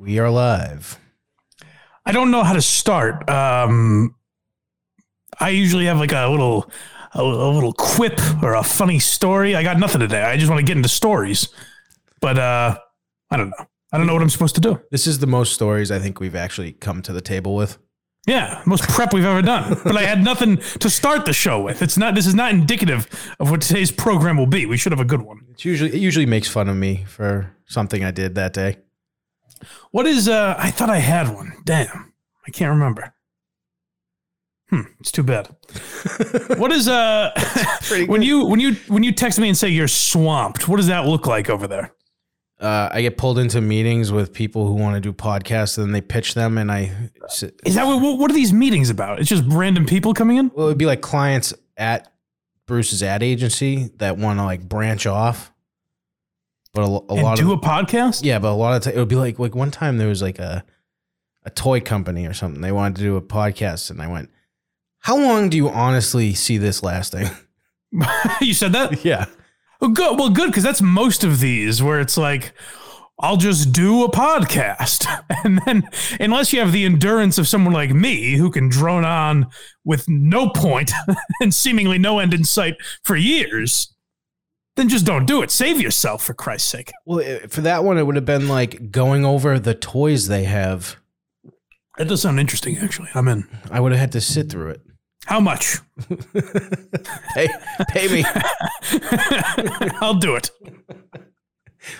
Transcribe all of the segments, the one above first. We are live. I don't know how to start. I usually have like a little quip or a funny story. I got nothing today. I just want to get into stories, but I don't know. I don't know what I'm supposed to do. This is the most stories I think we've actually come to the table with. Yeah, most prep we've ever done. But I had nothing to start the show with. It's not. This is not indicative of what today's program will be. We should have a good one. It usually makes fun of me for something I did that day. What is, I thought I had one. Damn. I can't remember. It's too bad. What is, when you text me and say you're swamped, what does that look like over there? I get pulled into meetings with people who want to do podcasts and then they pitch them. And is that what are these meetings about? It's just random people coming in. Well, it'd be like clients at Bruce's ad agency that want to like branch off. But a podcast? Yeah, but a lot of times it would be like one time there was like a toy company or something. They wanted to do a podcast and I went, how long do you honestly see this lasting? You said that? Yeah. Well, good, because that's most of these where it's like, I'll just do a podcast. And then unless you have the endurance of someone like me who can drone on with no point and seemingly no end in sight for years, then just don't do it. Save yourself, for Christ's sake. Well, for that one, it would have been like going over the toys they have. That does sound interesting, actually. I'm in. I would have had to sit through it. How much? Pay me. I'll do it.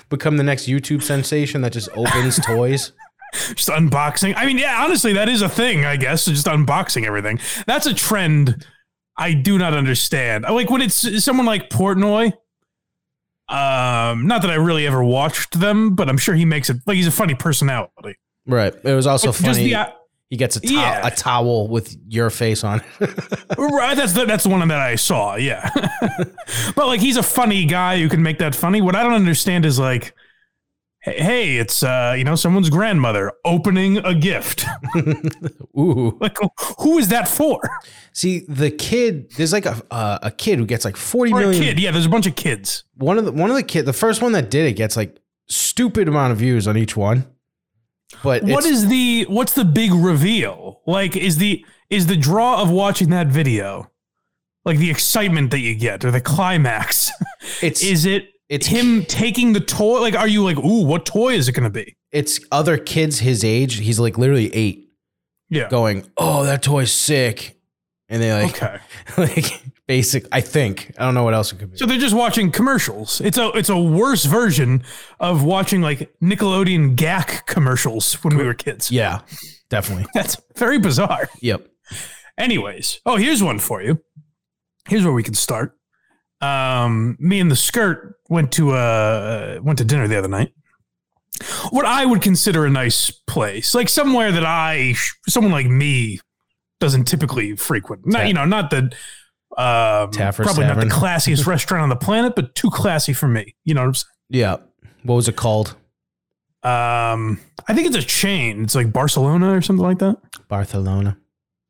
Become the next YouTube sensation that just opens toys. Just unboxing. I mean, yeah, honestly, that is a thing, I guess. Just unboxing everything. That's a trend I do not understand. Like when it's someone like Portnoy. Not that I really ever watched them, but I'm sure he makes it like he's a funny personality. Right. It was also funny. He gets a towel with your face on it. Right. That's the one that I saw. Yeah. But like, he's a funny guy who can make that funny. What I don't understand is like, hey, it's, someone's grandmother opening a gift. Ooh. Like, who is that for? See, the kid, there's like a kid who gets like 40 million. A kid. Yeah. There's a bunch of kids. One of the kids, the first one that did it gets like stupid amount of views on each one. But what's the big reveal? Like, is the draw of watching that video, like the excitement that you get or the climax? It's him taking the toy. Like, are you like, ooh, what toy is it going to be? It's other kids his age. He's like literally 8. Yeah. Going, oh, that toy's sick. And they like, okay. Like basic. I think, I don't know what else it could be. So they're just watching commercials. It's a worse version of watching like Nickelodeon GAC commercials when we were kids. Yeah, definitely. That's very bizarre. Yep. Anyways. Oh, here's one for you. Here's where we can start. Me and the skirt went to dinner the other night. What I would consider a nice place, like somewhere that someone like me doesn't typically frequent. Not, not the probably Tavern. Not the classiest restaurant on the planet, but too classy for me. You know what I'm saying? Yeah. What was it called? I think it's a chain. It's like Barcelona or something like that. Barcelona.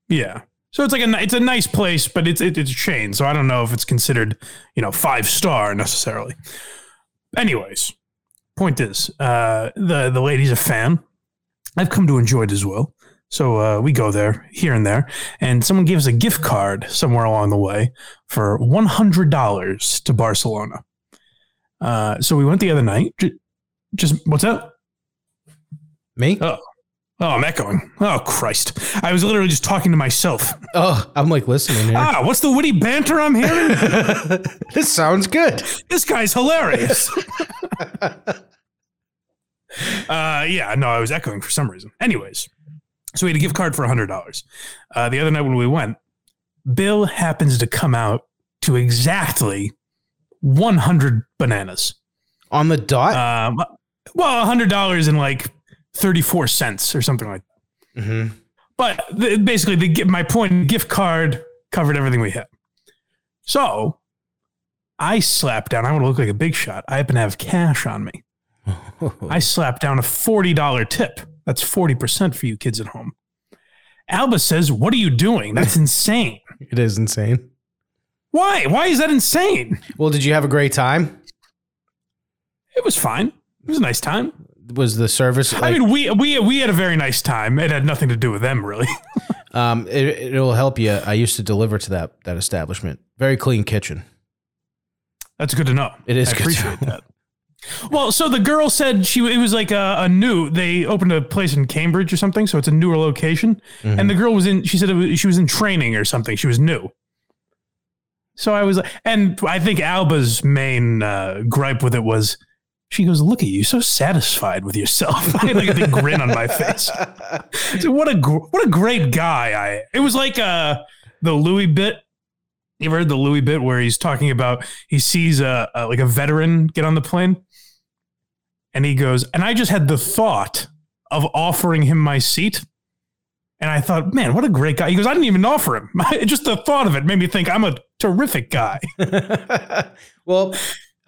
Yeah. So it's like it's a nice place, but it's a chain. So I don't know if it's considered, 5-star necessarily. Anyways, point is, the lady's a fan. I've come to enjoy it as well. So we go there, here and there, and someone gave us a gift card somewhere along the way for $100 to Barcelona. So we went the other night. Just what's up? Me? Oh, I'm echoing. Oh, Christ. I was literally just talking to myself. Oh, I'm like listening here. Ah, what's the witty banter I'm hearing? This sounds good. This guy's hilarious. I was echoing for some reason. Anyways. So we had a gift card for $100. The other night when we went, Bill happens to come out to exactly 100 bananas. On the dot? Well, $100 and like 34 cents or something like that. Mm-hmm. But basically, my point, gift card covered everything we had. So I slapped down. I want to look like a big shot. I happen to have cash on me. I slapped down a $40 tip. That's 40% for you kids at home. Alba says, what are you doing? That's insane. It is insane. Why? Why is that insane? Well, did you have a great time? It was fine. It was a nice time. was the service. Like, I mean, we had a very nice time. It had nothing to do with them, really. It'll help you. I used to deliver to that establishment. Very clean kitchen. That's good to know. It is. I good appreciate to know. That. Well, so the girl said it was like they opened a place in Cambridge or something, so it's a newer location. Mm-hmm. And the girl she was in training or something. She was new. So I was, and I think Alba's main gripe with it was, she goes, "Look at you, so satisfied with yourself." I had like a big grin on my face. So what a great guy! It was like the Louis bit. You ever heard the Louis bit where he's talking about he sees like a veteran get on the plane, and he goes, "And I just had the thought of offering him my seat, and I thought, man, what a great guy." He goes, "I didn't even offer him. Just the thought of it made me think I'm a terrific guy." Well.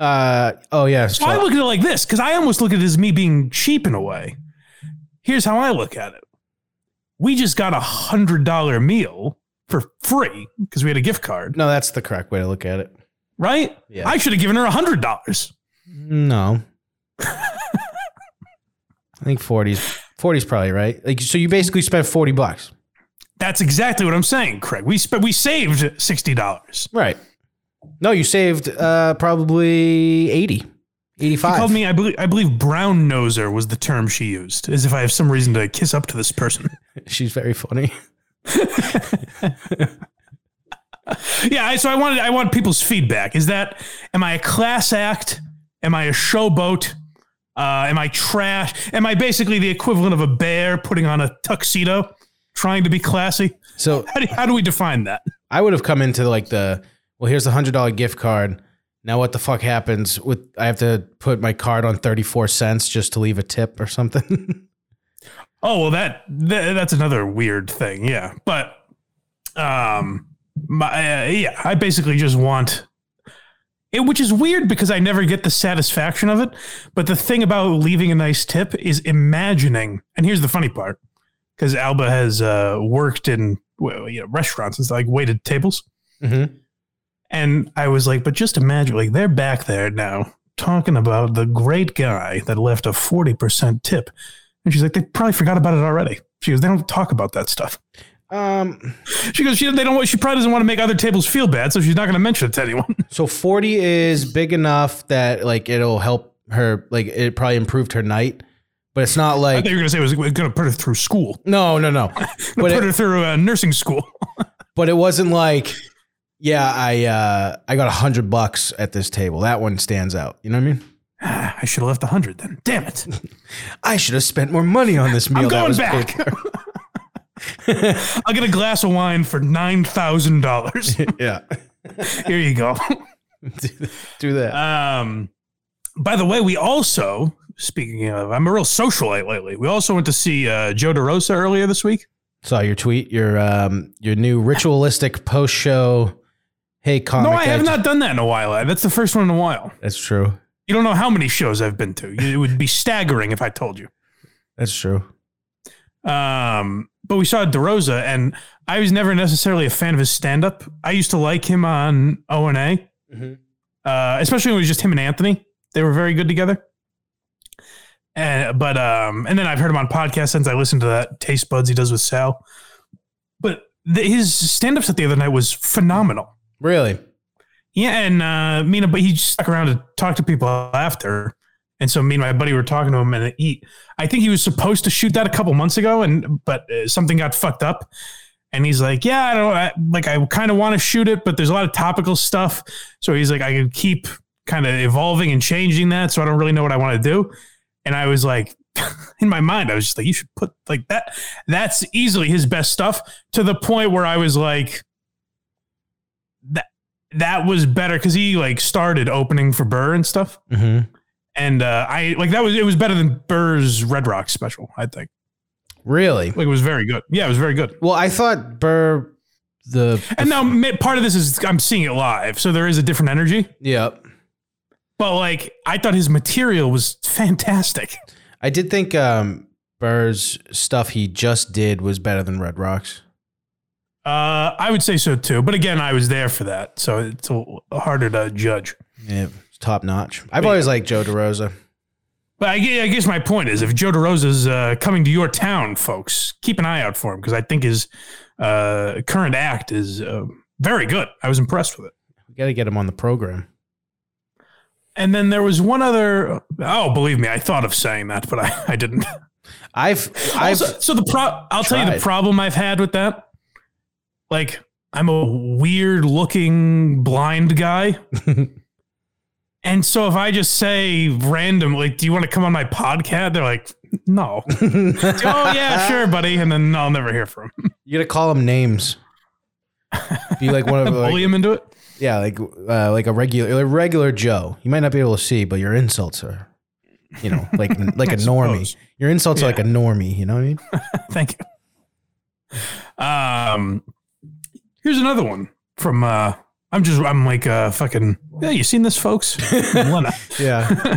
Oh yeah. So I look at it like this, because I almost look at it as me being cheap in a way. Here's how I look at it. We just got $100 meal for free because we had a gift card. No, that's the correct way to look at it. Right? Yeah. I should have given her $100. No. I think 40's probably right. Like, so you basically spent $40. That's exactly what I'm saying, Craig. We saved $60. Right. No, you saved probably 80, 85. She called me, I believe brown noser was the term she used, as if I have some reason to kiss up to this person. She's very funny. Yeah, so I want people's feedback. Is that, am I a class act? Am I a showboat? Am I trash? Am I basically the equivalent of a bear putting on a tuxedo, trying to be classy? So how do we define that? I would have come into like the... Well, here's the $100 gift card. Now what the fuck happens with, I have to put my card on 34 cents just to leave a tip or something. Oh, well that's another weird thing. Yeah. But, I basically just want it, which is weird because I never get the satisfaction of it. But the thing about leaving a nice tip is imagining. And here's the funny part. Cause Alba has, worked in restaurants and like waited tables. Mm-hmm. And I was like, but just imagine, like, they're back there now talking about the great guy that left a 40% tip. And she's like, they probably forgot about it already. She goes, they don't talk about that stuff. She goes, she probably doesn't want to make other tables feel bad, so she's not going to mention it to anyone. So 40 is big enough that, like, it'll help her, like, it probably improved her night. But it's not like... I thought you were going to say it was going to put her through school. No. Put her through nursing school. But it wasn't like... Yeah, I got $100 at this table. That one stands out. You know what I mean? I should have left 100 then. Damn it! I should have spent more money on this meal. I'm going back. I'll get a glass of wine for $9,000. Yeah. Here you go. Do that. By the way, we also, speaking of, I'm a real socialite lately. We also went to see Joe DeRosa earlier this week. Saw your tweet, your new ritualistic post show. Hey, comic. No, I have not done that in a while. That's the first one in a while. That's true. You don't know how many shows I've been to. It would be staggering if I told you. That's true. But we saw DeRosa, and I was never necessarily a fan of his stand-up. I used to like him on O&A, mm-hmm. Especially when it was just him and Anthony. They were very good together. And then I've heard him on podcasts since I listened to that Taste Buds he does with Sal. But his stand-up set the other night was phenomenal. Really? Yeah, and Mina, but he stuck around to talk to people after. And so me and my buddy were talking to him, and I think he was supposed to shoot that a couple months ago, but something got fucked up. And he's like, yeah, I kind of want to shoot it, but there's a lot of topical stuff. So he's like, I could keep kind of evolving and changing that, so I don't really know what I want to do. And I was like, in my mind, I was just like, you should put like that. That's easily his best stuff, to the point where I was like, that was better. Cause he like started opening for Burr and stuff. Mm-hmm. And it was better than Burr's Red Rocks special, I think. Really? Like, it was very good. Yeah, it was very good. Well, I thought Burr, and now part of this is I'm seeing it live. So there is a different energy. Yep. But like, I thought his material was fantastic. I did think Burr's stuff he just did was better than Red Rocks. I would say so too. But again, I was there for that, so it's harder to judge. Yeah, it's top notch. I've always liked Joe DeRosa. But I guess my point is, if Joe DeRosa's coming to your town, folks, keep an eye out for him, because I think his current act is very good. I was impressed with it. We got to get him on the program. And then there was one other. Oh, believe me, I thought of saying that, but I didn't. I'll tell you the problem I've had with that. Like, I'm a weird looking blind guy. And so if I just say randomly, do you want to come on my podcast? They're like, no. Oh, yeah, sure, buddy. And then I'll never hear from him. You got to call him names. Be like one of bully him into it. Yeah, like a regular Joe. You might not be able to see, but your insults are, you know, like a normie. Your insults are like a normie. You know what I mean? Thank you. Here's another one from. I'm like a fucking. Yeah, you seen this, folks? Yeah.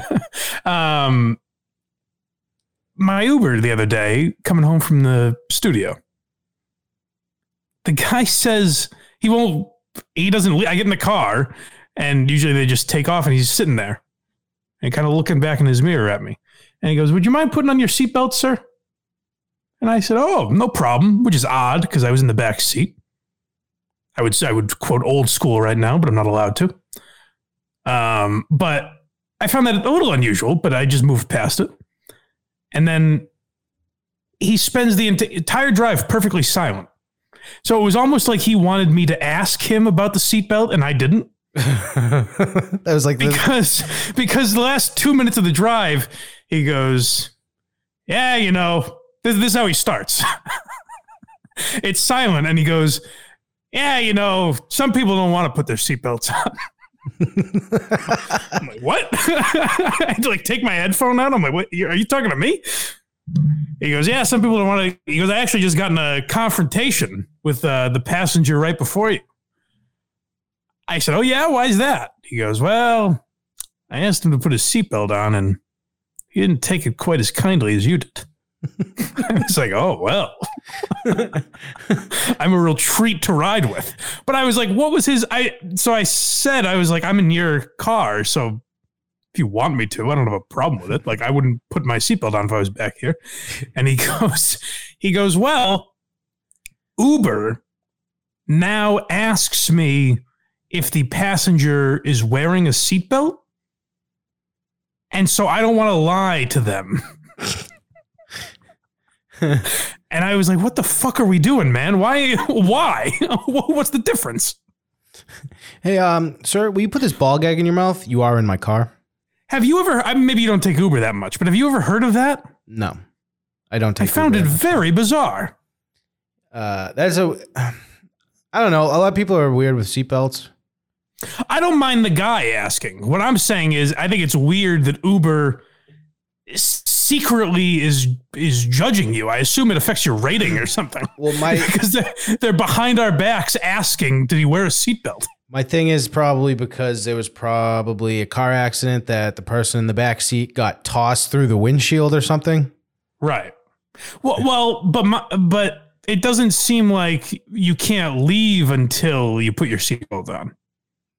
My Uber the other day, coming home from the studio. The guy says he won't. He doesn't. I get in the car, and usually they just take off, and he's sitting there and kind of looking back in his mirror at me. And he goes, "Would you mind putting on your seatbelt, sir?" And I said, "Oh, no problem," which is odd because I was in the back seat. I would quote old school right now, but I'm not allowed to. But I found that a little unusual, but I just moved past it. And then he spends the entire drive perfectly silent. So it was almost like he wanted me to ask him about the seatbelt, and I didn't. That was like because the last 2 minutes of the drive, he goes, "Yeah, you know, this is how he starts." It's silent, and he goes, "Yeah, you know, some people don't want to put their seatbelts on." I'm like, "What?" I had to take my headphone out. I'm like, "What? Are you talking to me?" He goes, "Yeah, some people don't want to." He goes, "I actually just got in a confrontation with the passenger right before you." I said, "Oh, yeah? Why is that?" He goes, "Well, I asked him to put his seatbelt on, and he didn't take it quite as kindly as you did." It's like, oh, well, I'm a real treat to ride with. But I was like, what was his? I was like, I'm in your car, so if you want me to, I don't have a problem with it. Like, I wouldn't put my seatbelt on if I was back here. And he goes, "Well, Uber now asks me if the passenger is wearing a seatbelt. And so I don't want to lie to them." And I was like, what the fuck are we doing, man? Why? What's the difference? Hey, sir, will you put this ball gag in your mouth? You are in my car. Have you ever, maybe you don't take Uber that much, but have you ever heard of that? No, I don't take Uber. I found it very bizarre. I don't know. A lot of people are weird with seatbelts. I don't mind the guy asking. What I'm saying is, I think it's weird that Uber secretly is judging you. I assume it affects your rating or something. Well, because they're behind our backs asking, did he wear a seatbelt? My thing is probably because there was probably a car accident that the person in the back seat got tossed through the windshield or something. Right. Well, but it doesn't seem like you can't leave until you put your seatbelt on.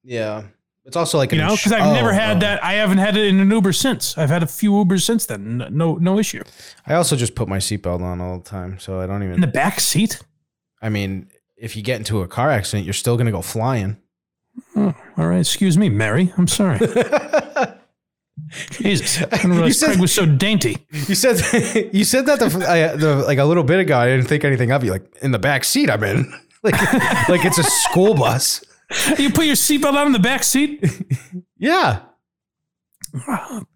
Yeah. It's also like, because I've never had that. I haven't had it in an Uber since. I've had a few Ubers since then. No issue. I also just put my seatbelt on all the time, so I don't even. In the back seat? I mean, if you get into a car accident, you're still going to go flying. Oh, all right. Excuse me, Mary. I'm sorry. Jesus. I didn't realize Craig was so dainty. You said that a little bit ago. I didn't think anything of you. Like, in the back seat I'm in. Like it's a school bus. You put your seatbelt on in the back seat? Yeah.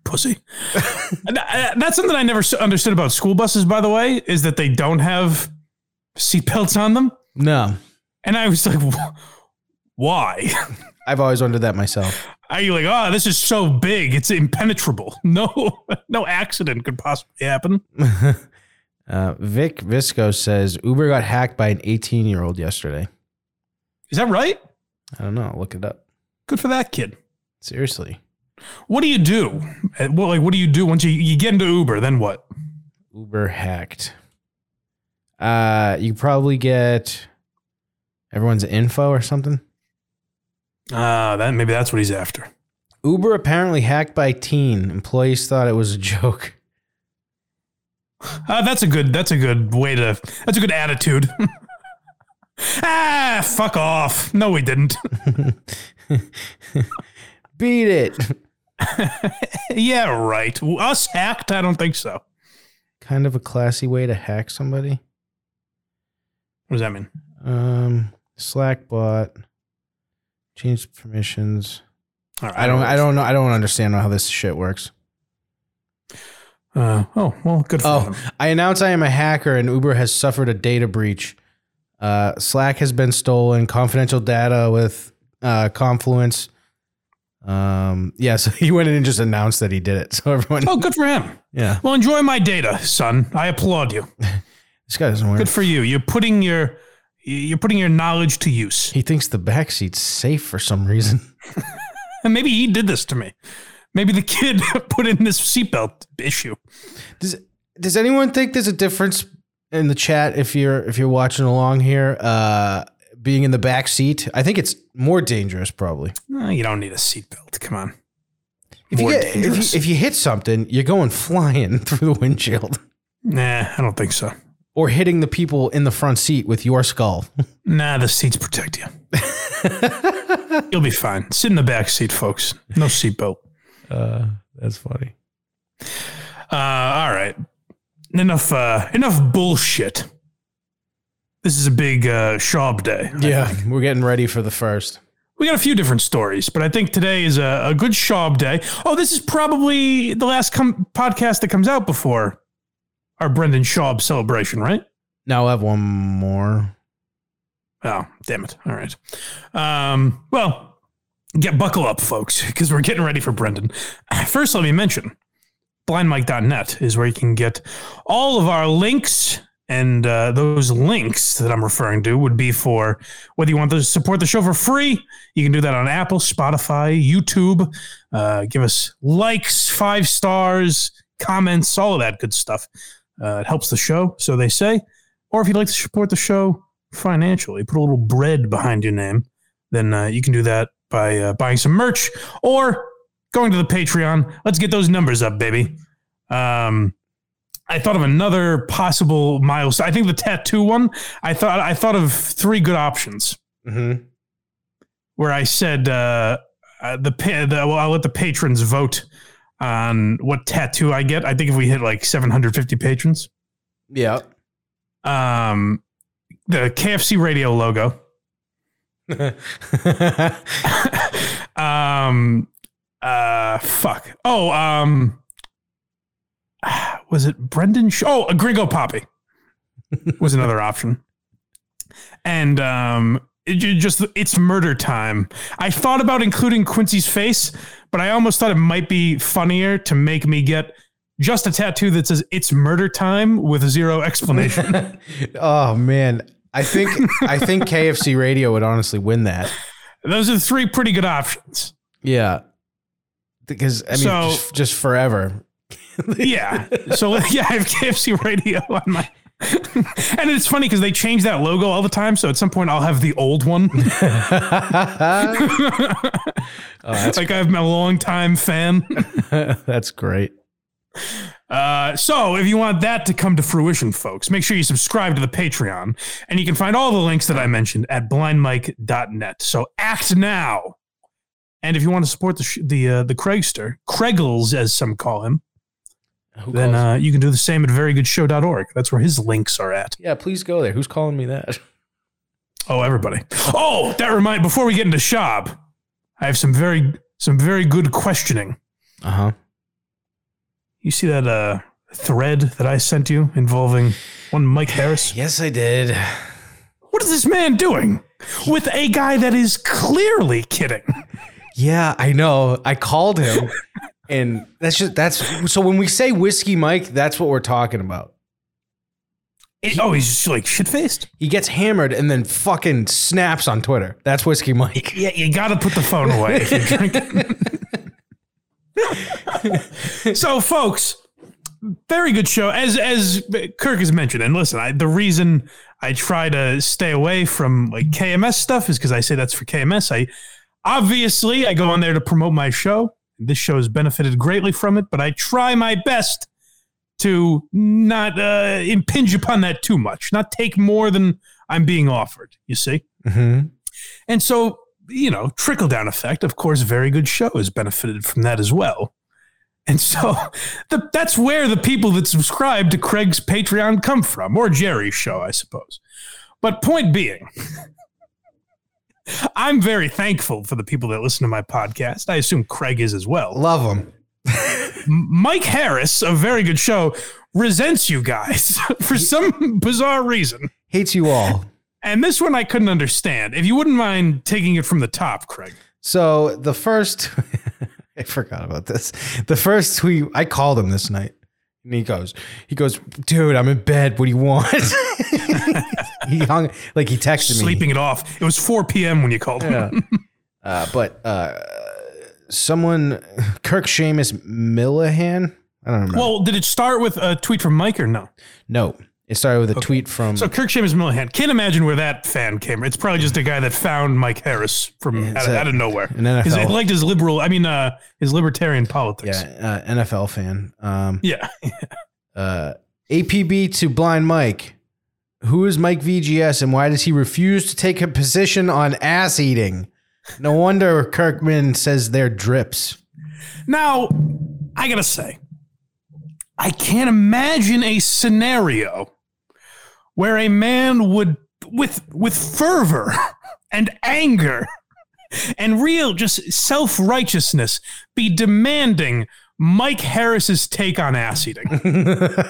Pussy. That's something I never understood about school buses, by the way, is that they don't have seatbelts on them. No. And I was like, why? I've always wondered that myself. Are you like, oh, this is so big, it's impenetrable. No accident could possibly happen. Vic Visco says, Uber got hacked by an 18-year-old yesterday. Is that right? I don't know. I'll look it up. Good for that kid. Seriously. What do you do? What do you do once you get into Uber? Then what? Uber hacked. You probably get everyone's info or something. Maybe that's what he's after. Uber apparently hacked by teen. Employees thought it was a joke. That's a good attitude. Ah, fuck off. No, we didn't. Beat it. Yeah, right. Us hacked? I don't think so. Kind of a classy way to hack somebody. What does that mean? Slack bot. Change permissions. All right, I don't know. I don't understand how this shit works. Good for them. I announce I am a hacker and Uber has suffered a data breach. Slack has been stolen. Confidential data with Confluence. So he went in and just announced that he did it. So everyone. Oh, good for him. Yeah. Well, enjoy my data, son. I applaud you. This guy doesn't work. Good for you. You're putting your knowledge to use. He thinks the backseat's safe for some reason. And maybe he did this to me. Maybe the kid put in this seatbelt issue. Does anyone think there's a difference in the chat if you're watching along here? Being in the back seat, I think it's more dangerous probably. No, you don't need a seatbelt. Come on. If you hit something, you're going flying through the windshield. Nah, I don't think so. Or hitting the people in the front seat with your skull. Nah, the seats protect you. You'll be fine. Sit in the back seat, folks. No seatbelt. That's funny. All right. Enough bullshit. This is a big Schaub day. Yeah, we're getting ready for the first. We got a few different stories, but I think today is a good Schaub day. Oh, this is probably the last podcast that comes out before our Brendan Schaub celebration, right? No, I'll have one more. Oh, damn it. All right. Buckle up, folks, because we're getting ready for Brendan. First, let me mention BlindMike.net is where you can get all of our links. And those links that I'm referring to would be for whether you want to support the show for free. You can do that on Apple, Spotify, YouTube. Give us likes, 5 stars, comments, all of that good stuff. It helps the show, so they say. Or if you'd like to support the show financially, put a little bread behind your name, then you can do that by buying some merch or going to the Patreon. Let's get those numbers up, baby. I thought of another possible milestone. I think the tattoo one, I thought of 3 good options. Mm-hmm. Where I said, I'll let the patrons vote on what tattoo I get. I think if we hit like 750 patrons. Yeah. The KFC Radio logo. Fuck. Oh, was it Brendan? A Gringo Poppy was another option. And, it's murder time. I thought about including Quincy's face, but I almost thought it might be funnier to make me get just a tattoo that says it's murder time with 0 explanation. Oh man. I think KFC Radio would honestly win that. Those are 3 pretty good options. Yeah. Because I mean, just forever. Yeah. So I have KFC Radio on my, and it's funny because they change that logo all the time. So at some point I'll have the old one. I'm a longtime fan. That's great. So if you want that to come to fruition, folks, make sure you subscribe to the Patreon and you can find all the links that I mentioned at blindmike.net. So act now. And if you want to support the Craigster, Craigles, as some call him, then you can do the same at verygoodshow.org. That's where his links are at. Yeah, please go there. Who's calling me that? Oh, everybody. Oh, that reminds. Before we get into Schaub, I have some very good questioning. Uh-huh. You see that thread that I sent you involving one Mike Harris? Yes, I did. What is this man doing with a guy that is clearly kidding? Yeah, I know. I called him. And so when we say Whiskey Mike, that's what we're talking about. He's just like shit-faced. He gets hammered and then fucking snaps on Twitter. That's Whiskey Mike. Yeah, you got to put the phone away. If you're drinking. So, folks, very good show. As Kirk has mentioned, and listen, the reason I try to stay away from like KMS stuff is because I say that's for KMS. I Obviously, I go on there to promote my show. This show has benefited greatly from it, but I try my best to not impinge upon that too much, not take more than I'm being offered, you see? Mm-hmm. And so, you know, trickle-down effect, of course, Very Good Show has benefited from that as well. And so that's where the people that subscribe to Craig's Patreon come from, or Jerry's show, I suppose. But point being, I'm very thankful for the people that listen to my podcast. I assume Craig is as well. Love him. Mike Harris, a Very Good Show, resents you guys for some bizarre reason. Hates you all. And this one I couldn't understand. If you wouldn't mind taking it from the top, Craig. So the first... I forgot about this. The first tweet, I called him this night and he goes, dude, I'm in bed. What do you want? He texted me. Sleeping it off. It was 4 p.m. when you called him. But someone, Kirk Seamus Minahan. I don't remember. Well, did it start with a tweet from Mike or no? No. It started with a tweet from... So Kirk Seamus Minahan. Can't imagine where that fan came from. It's probably just a guy that found Mike Harris from out of nowhere. An NFL. He liked his his libertarian politics. Yeah, NFL fan. APB to Blind Mike. Who is Mike VGS and why does he refuse to take a position on ass eating? No wonder Kirkman says they're drips. Now, I got to say, I can't imagine a scenario where a man would, with fervor and anger and real just self-righteousness, be demanding Mike Harris's take on ass eating. I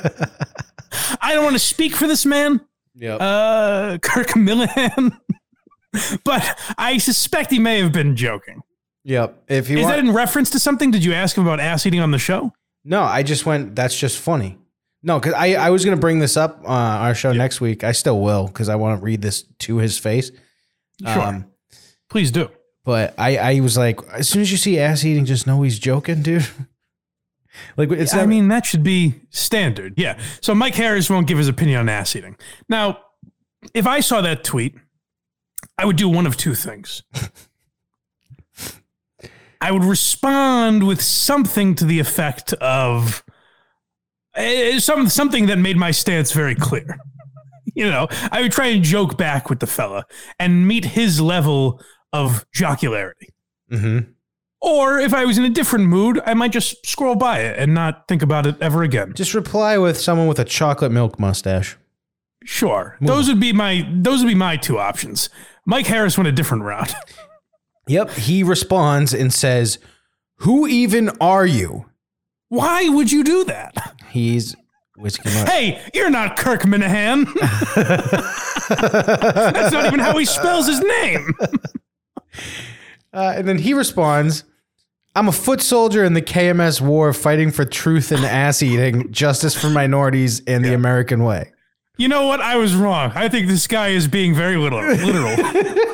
don't want to speak for this man, Kirk Minahan, but I suspect he may have been joking. Yep. Is that in reference to something? Did you ask him about ass eating on the show? No, I just went, that's just funny. No, because I was going to bring this up on our show next week. I still will, because I want to read this to his face. Sure. Please do. But I was like, as soon as you see ass eating, just know he's joking, dude. That should be standard. Yeah. So Mike Harris won't give his opinion on ass eating. Now, if I saw that tweet, I would do one of two things. I would respond with something to the effect of something that made my stance very clear. You know, I would try and joke back with the fella and meet his level of jocularity. Mm-hmm. Or if I was in a different mood, I might just scroll by it and not think about it ever again. Just reply with someone with a chocolate milk mustache. Sure. Move. Those would be my two options. Mike Harris went a different route. Yep, he responds and says, "Who even are you? Why would you do that?" He's Whiskey Mike. Hey, you're not Kirk Minahan. That's not even how he spells his name. And then he responds, "I'm a foot soldier in the KMS war, fighting for truth and ass eating, justice for minorities, and the American way." You know what? I was wrong. I think this guy is being very literal.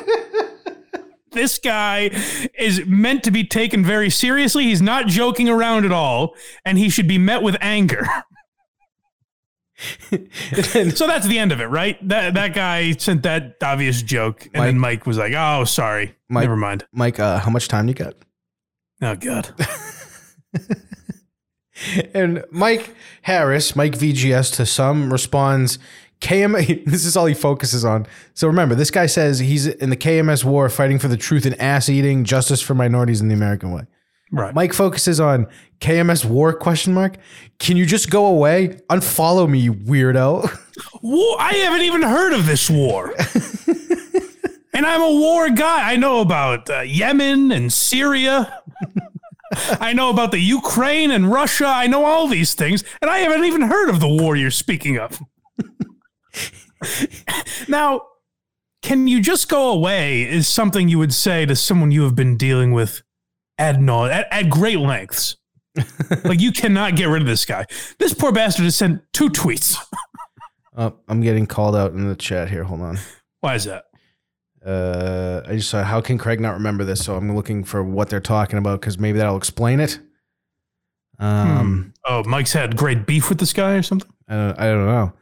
This guy is meant to be taken very seriously. He's not joking around at all, and he should be met with anger. So that's the end of it, right? That guy sent that obvious joke, and then Mike was like, oh, sorry. Mike, never mind. Mike, how much time you got? Oh, God. And Mike Harris, Mike VGS to some, responds... KMS, this is all he focuses on. So remember, this guy says he's in the KMS war fighting for the truth and ass eating, justice for minorities in the American way. Right. Mike focuses on KMS war ? Can you just go away? Unfollow me, you weirdo. I haven't even heard of this war. And I'm a war guy. I know about Yemen and Syria. I know about the Ukraine and Russia. I know all these things. And I haven't even heard of the war you're speaking of. Now, can you just go away is something you would say to someone you have been dealing with at great lengths. Like, you cannot get rid of this guy. This poor bastard has sent 2 tweets. I'm getting called out in the chat here. Hold on. Why is that? I just saw, how can Craig not remember this? So I'm looking for what they're talking about because maybe that'll explain it. Oh, Mike's had great beef with this guy or something? I don't know.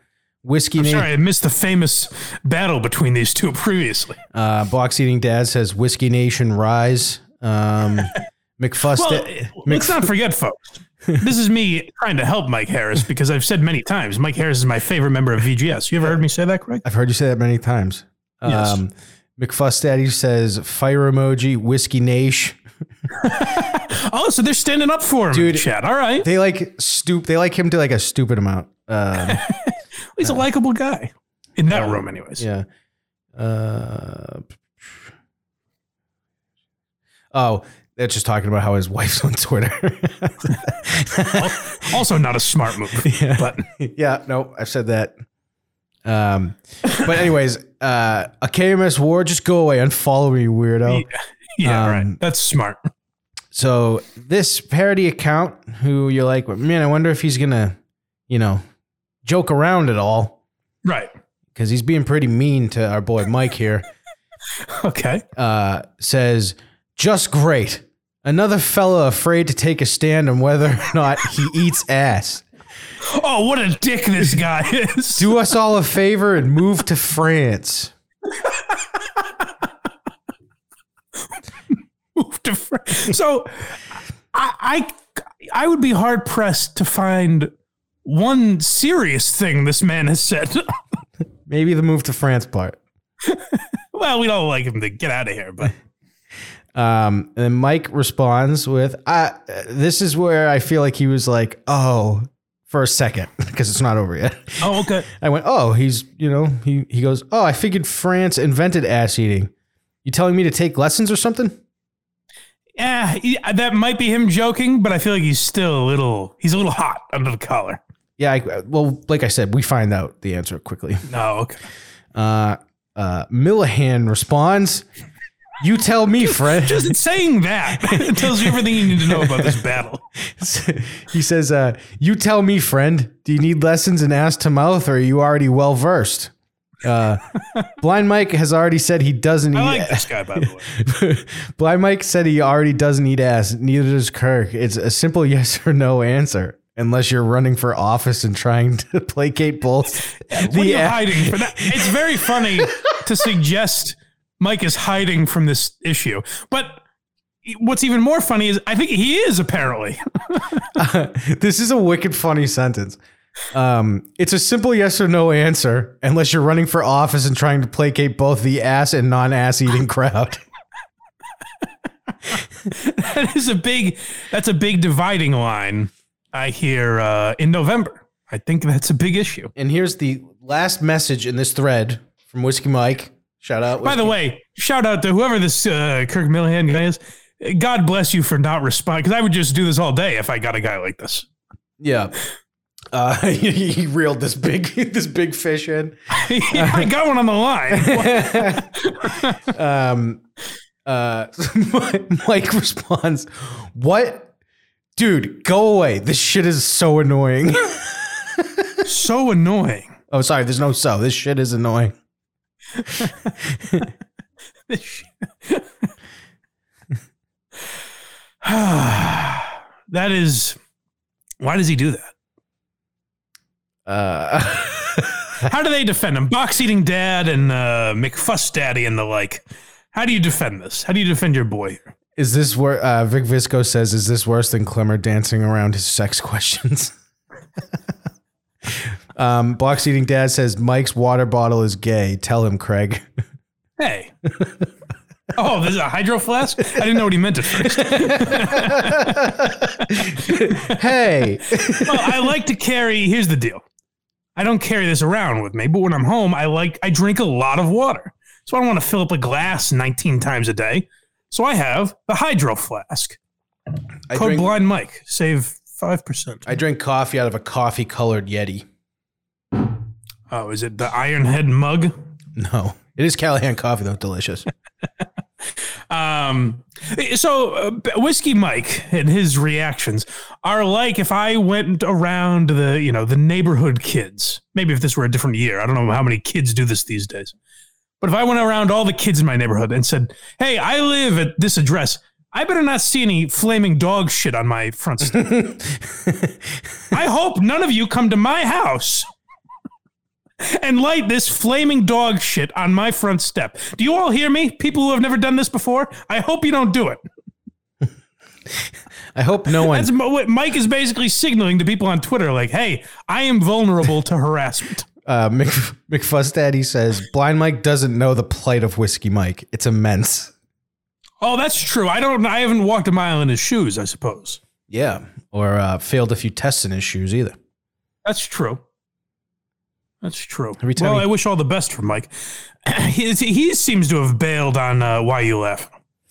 Whiskey Mike. Sorry, I missed the famous battle between these two previously. Box Eating Dad says, Whiskey Nation, rise. McFuss. Well, let's not forget, folks. This is me trying to help Mike Harris because I've said many times, Mike Harris is my favorite member of VGS. You ever heard me say that, Craig? I've heard you say that many times. Yes. McFuss Daddy says, fire emoji, Whiskey Nation. Oh, so they're standing up for him, dude. Chat. All right. They like him to like a stupid amount. He's a likable guy in that room anyways. Yeah. That's just talking about how his wife's on Twitter. Also not a smart move. Yeah. But yeah, no, I've said that. But anyways, a KMS war, just go away. Unfollow me, you weirdo. Yeah, right. That's smart. So this parody account who you're like, man, I wonder if he's going to, joke around at all. Right. Because he's being pretty mean to our boy Mike here. Okay. Says, just great. Another fella afraid to take a stand on whether or not he eats ass. Oh, what a dick this guy is. Do us all a favor and move to France. Move to France. So I would be hard pressed to find one serious thing this man has said. Maybe the move to France part. Well, we don't like him to get out of here, but. And then Mike responds with, this is where I feel like he was like, oh, for a second, because it's not over yet. Oh, okay. I went, oh, he's, he goes, oh, I figured France invented ass eating. You telling me to take lessons or something? Yeah, that might be him joking, but I feel like he's still a little hot under the collar. Yeah. Like I said, we find out the answer quickly. No. Okay. Millahan responds. You tell me, friend. Just saying that it tells you everything you need to know about this battle. He says, you tell me, friend, do you need lessons in ass to mouth or are you already well-versed? Blind Mike has already said he doesn't eat ass. I like this guy, by the way. Blind Mike said he already doesn't eat ass. Neither does Kirk. It's a simple yes or no answer. Unless you're running for office and trying to placate both. What are you hiding for that? It's very funny to suggest Mike is hiding from this issue. But what's even more funny is I think he is apparently. This is a wicked funny sentence. It's a simple yes or no answer unless you're running for office and trying to placate both the ass and non-ass eating crowd. That's a big dividing line I hear in November. I think that's a big issue. And here's the last message in this thread from Whiskey Mike. Shout out. By the way, shout out to whoever this Kirk Minahan guy is. God bless you for not responding, because I would just do this all day if I got a guy like this. Yeah. He reeled this big fish in. Yeah, I got one on the line. Mike responds, what? Dude, go away. This shit is so annoying. So annoying. Oh, sorry. There's no so. This shit is annoying. That is, why does he do that? How do they defend him? Box Eating Dad and McFuss Daddy and the like. How do you defend this? How do you defend your boy here? Is this where Vic Visco says, is this worse than Clemmer dancing around his sex questions? Box Eating Dad says Mike's water bottle is gay. Tell him, Craig. Hey. Oh, this is a hydro flask? I didn't know what he meant at first. Hey. Well, I like to carry, here's the deal. I don't carry this around with me, but when I'm home, I drink a lot of water. So I don't want to fill up a glass 19 times a day. So I have the hydro flask. Code Blind Mike. Save 5%. I drink coffee out of a coffee-colored Yeti. Oh, is it the Iron Head mug? No, it is Callahan coffee, though. Delicious. So Whiskey Mike and his reactions are like if I went around the, the neighborhood kids, maybe if this were a different year, I don't know how many kids do this these days, but if I went around all the kids in my neighborhood and said, hey, I live at this address, I better not see any flaming dog shit on my front step. I hope none of you come to my house. and light this flaming dog shit on my front step. Do you all hear me? People who have never done this before, I hope you don't do it. I hope no one... That's what Mike is basically signaling to people on Twitter, like, hey, I am vulnerable to harassment. McFuzzDaddy says, Blind Mike doesn't know the plight of Whiskey Mike. It's immense. Oh, that's true. I haven't walked a mile in his shoes, I suppose. Yeah, or failed a few tests in his shoes either. That's true. That's true. Well, I wish all the best for Mike. He seems to have bailed on Why You Laugh.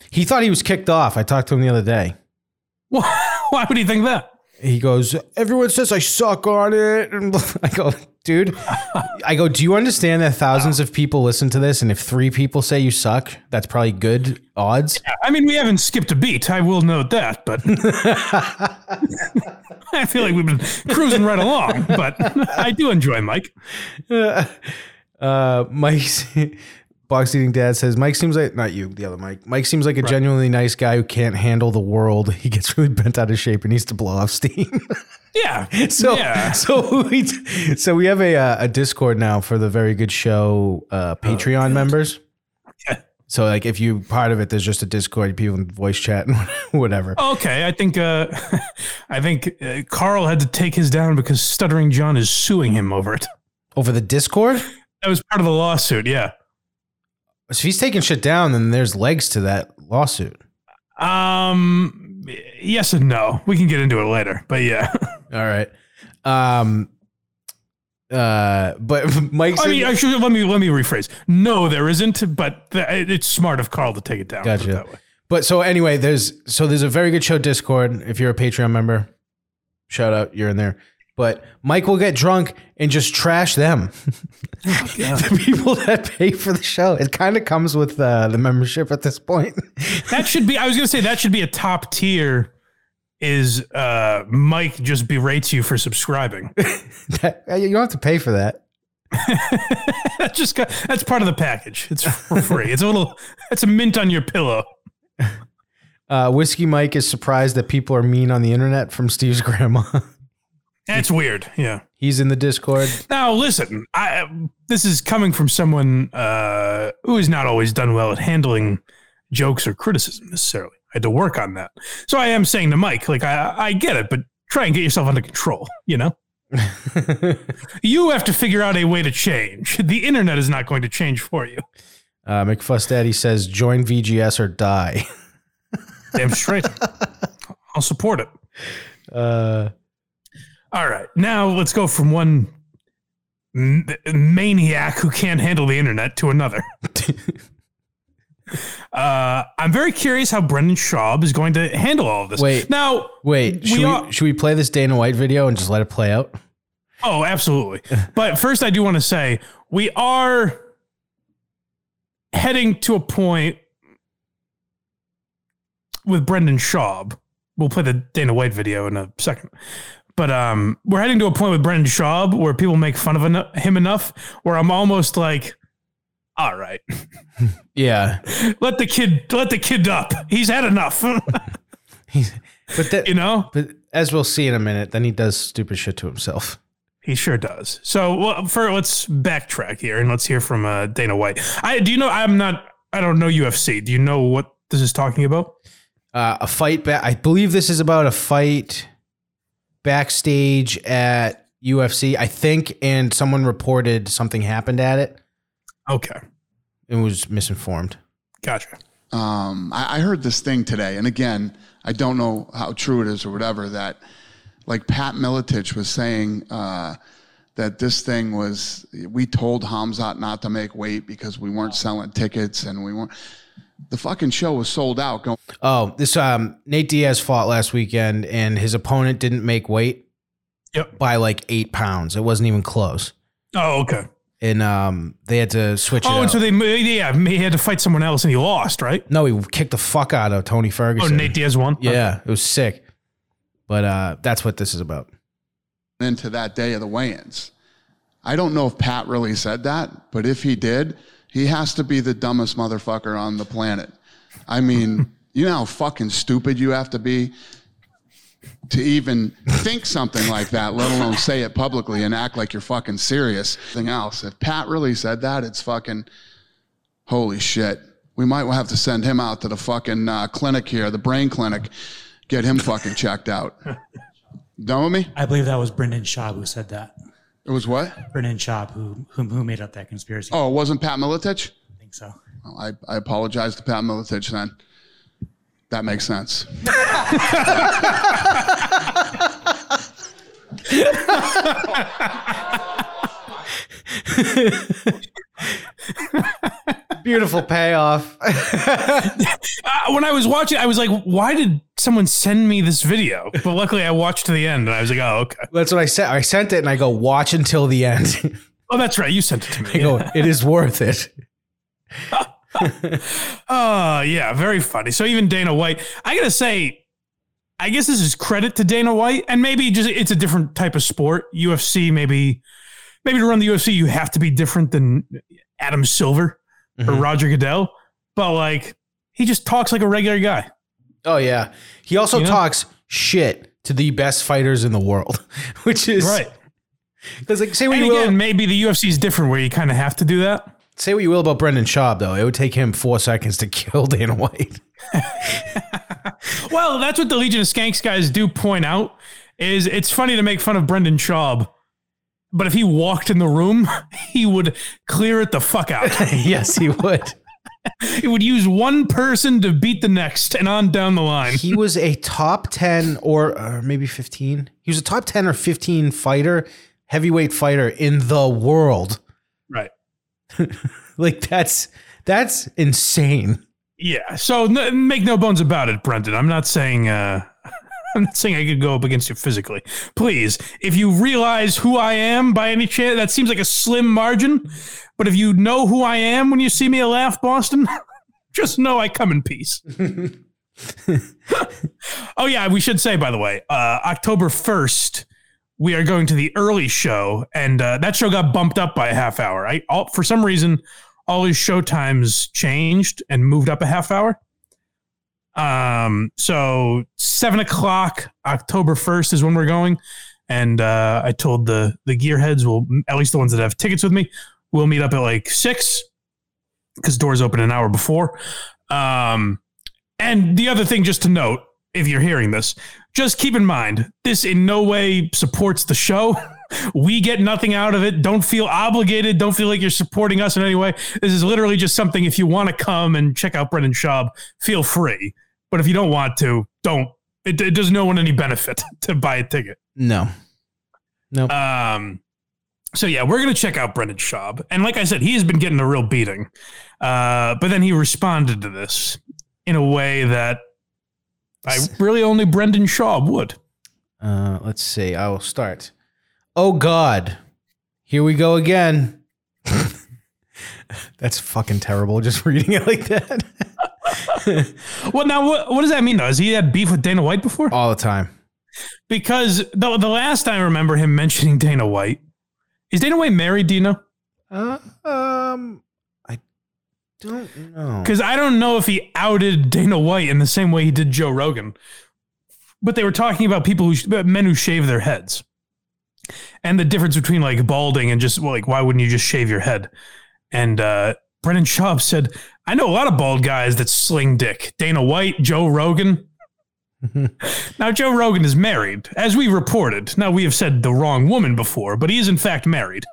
He thought he was kicked off. I talked to him the other day. Why would he think that? He goes, everyone says I suck on it. And I go, dude, do you understand that thousands of people listen to this? And if 3 people say you suck, that's probably good odds. Yeah, I mean, we haven't skipped a beat. I will note that, but I feel like we've been cruising right along, but I do enjoy Mike. Mike's Box Eating Dad says, Mike seems like, not you, the other Mike. Mike seems like a genuinely nice guy who can't handle the world. He gets really bent out of shape and needs to blow off steam. Yeah. So we have a Discord now for the Very Good Show Patreon members. Yeah. So like if you're part of it, there's just a Discord, people in voice chat and whatever. Okay. I think Carl had to take his down because Stuttering John is suing him over it. Over the Discord? That was part of the lawsuit. Yeah. So if he's taking shit down, then there's legs to that lawsuit. Yes and no. We can get into it later, but yeah. All right. But Mike. I mean, actually, let me rephrase. No, there isn't. But it's smart of Carl to take it down. Gotcha. That way. But so anyway, there's a Very Good Show Discord. If you're a Patreon member, shout out, you're in there. But Mike will get drunk and just trash them. Oh, yeah. The people that pay for the show. It kind of comes with the membership at this point. I was going to say that should be a top tier is Mike just berates you for subscribing. You don't have to pay for that. That's part of the package. It's for free. It's a mint on your pillow. Whiskey Mike is surprised that people are mean on the internet from Steve's grandma. That's weird. Yeah. He's in the Discord. Now, listen, this is coming from someone who has not always done well at handling jokes or criticism necessarily. I had to work on that. So I am saying to Mike, like, I get it, but try and get yourself under control, you know? You have to figure out a way to change. The internet is not going to change for you. McFuss Daddy says, join VGS or die. Damn straight. I'll support it. All right, now let's go from one maniac who can't handle the internet to another. I'm very curious how Brendan Schaub is going to handle all of this. Wait, should we play this Dana White video and just let it play out? Oh, absolutely. But first, I do want to say we are heading to a point with Brendan Schaub. We'll play the Dana White video in a second. But we're heading to a point with Brendan Schaub where people make fun of him enough where I'm almost like, all right. Yeah. Let the kid up. He's had enough. But as we'll see in a minute, then he does stupid shit to himself. He sure does. So let's backtrack here and let's hear from Dana White. I don't know UFC. Do you know what this is talking about? A fight back. I believe this is about a fight backstage at UFC, I think, and someone reported something happened at it. Okay. It was misinformed. Gotcha. I heard this thing today, and again, I don't know how true it is or whatever, that like Pat Miletich was saying that this thing was, we told Hamzat not to make weight because we weren't selling tickets and we weren't. The fucking show was sold out. Nate Diaz fought last weekend and his opponent didn't make weight by like 8 pounds. It wasn't even close. Oh, okay. And they had to switch it out. He had to fight someone else and he lost, right? No, he kicked the fuck out of Tony Ferguson. Oh, Nate Diaz won? Yeah, okay. It was sick. But that's what this is about. Into that day of the weigh-ins. I don't know if Pat really said that, but if he did... he has to be the dumbest motherfucker on the planet. I mean, you know how fucking stupid you have to be to even think something like that, let alone say it publicly and act like you're fucking serious. Nothing else. If Pat really said that, it's fucking, holy shit. We might have to send him out to the fucking clinic here, the brain clinic, get him fucking checked out. Done with me? I believe that was Brendan Schaub who said that. It was what? Brendan Schaub who made up that conspiracy. Oh, it wasn't Pat Miletich? I think so. Well, I apologize to Pat Miletich then. That makes sense. Beautiful payoff. When I was watching, I was like, why did someone send me this video? But luckily I watched to the end and I was like, oh, okay. That's what I said. I sent it and I go, watch until the end. Oh, that's right. You sent it to me. I go, it is worth it. Yeah, very funny. So even Dana White, I gotta say, I guess this is credit to Dana White, and maybe just it's a different type of sport. UFC, maybe to run the UFC, you have to be different than Adam Silver or Roger Goodell, but like he just talks like a regular guy. Oh yeah, he also talks shit to the best fighters in the world, which is right. Because like, say what you will, maybe the UFC is different where you kind of have to do that. Say what you will about Brendan Schaub, though. It would take him 4 seconds to kill Dana White. Well, that's what the Legion of Skanks guys do point out, is it's funny to make fun of Brendan Schaub, but if he walked in the room, he would clear it the fuck out. Yes, he would. He would use one person to beat the next and on down the line. He was a top 10 or maybe 15. He was a top 10 or 15 fighter, heavyweight fighter in the world. Right. Like that's insane. Yeah. So make no bones about it, Brendan. I'm not saying I could go up against you physically. Please, if you realize who I am by any chance, that seems like a slim margin. But if you know who I am when you see me laugh, Boston, just know I come in peace. Oh yeah, we should say by the way, October 1st. We are going to the early show, and that show got bumped up by a half hour. For some reason, all his show times changed and moved up a half hour. So 7 o'clock, October 1st is when we're going, and I told the gearheads, will at least the ones that have tickets with me, we'll meet up at like 6 because doors open an hour before. And the other thing just to note, if you're hearing this, just keep in mind, this in no way supports the show. We get nothing out of it. Don't feel obligated. Don't feel like you're supporting us in any way. This is literally just something, if you want to come and check out Brendan Schaub, feel free. But if you don't want to, don't. It does no one any benefit to buy a ticket. No. So yeah, we're going to check out Brendan Schaub. And like I said, he has been getting a real beating. But then he responded to this in a way that I really only Brendan Schaub would. Let's see. I will start. Oh, God. Here we go again. That's fucking terrible, just reading it like that. Well, now, what does that mean, though? Has he had beef with Dana White before? All the time. Because the last time I remember him mentioning Dana White, is Dana White married, do you know? Don't know. Because I don't know if he outed Dana White in the same way he did Joe Rogan, but they were talking about men who shave their heads, and the difference between like balding and just why wouldn't you just shave your head? And Brendan Schaub said, "I know a lot of bald guys that sling dick. Dana White, Joe Rogan." Now Joe Rogan is married, as we reported. Now we have said the wrong woman before, but he is in fact married.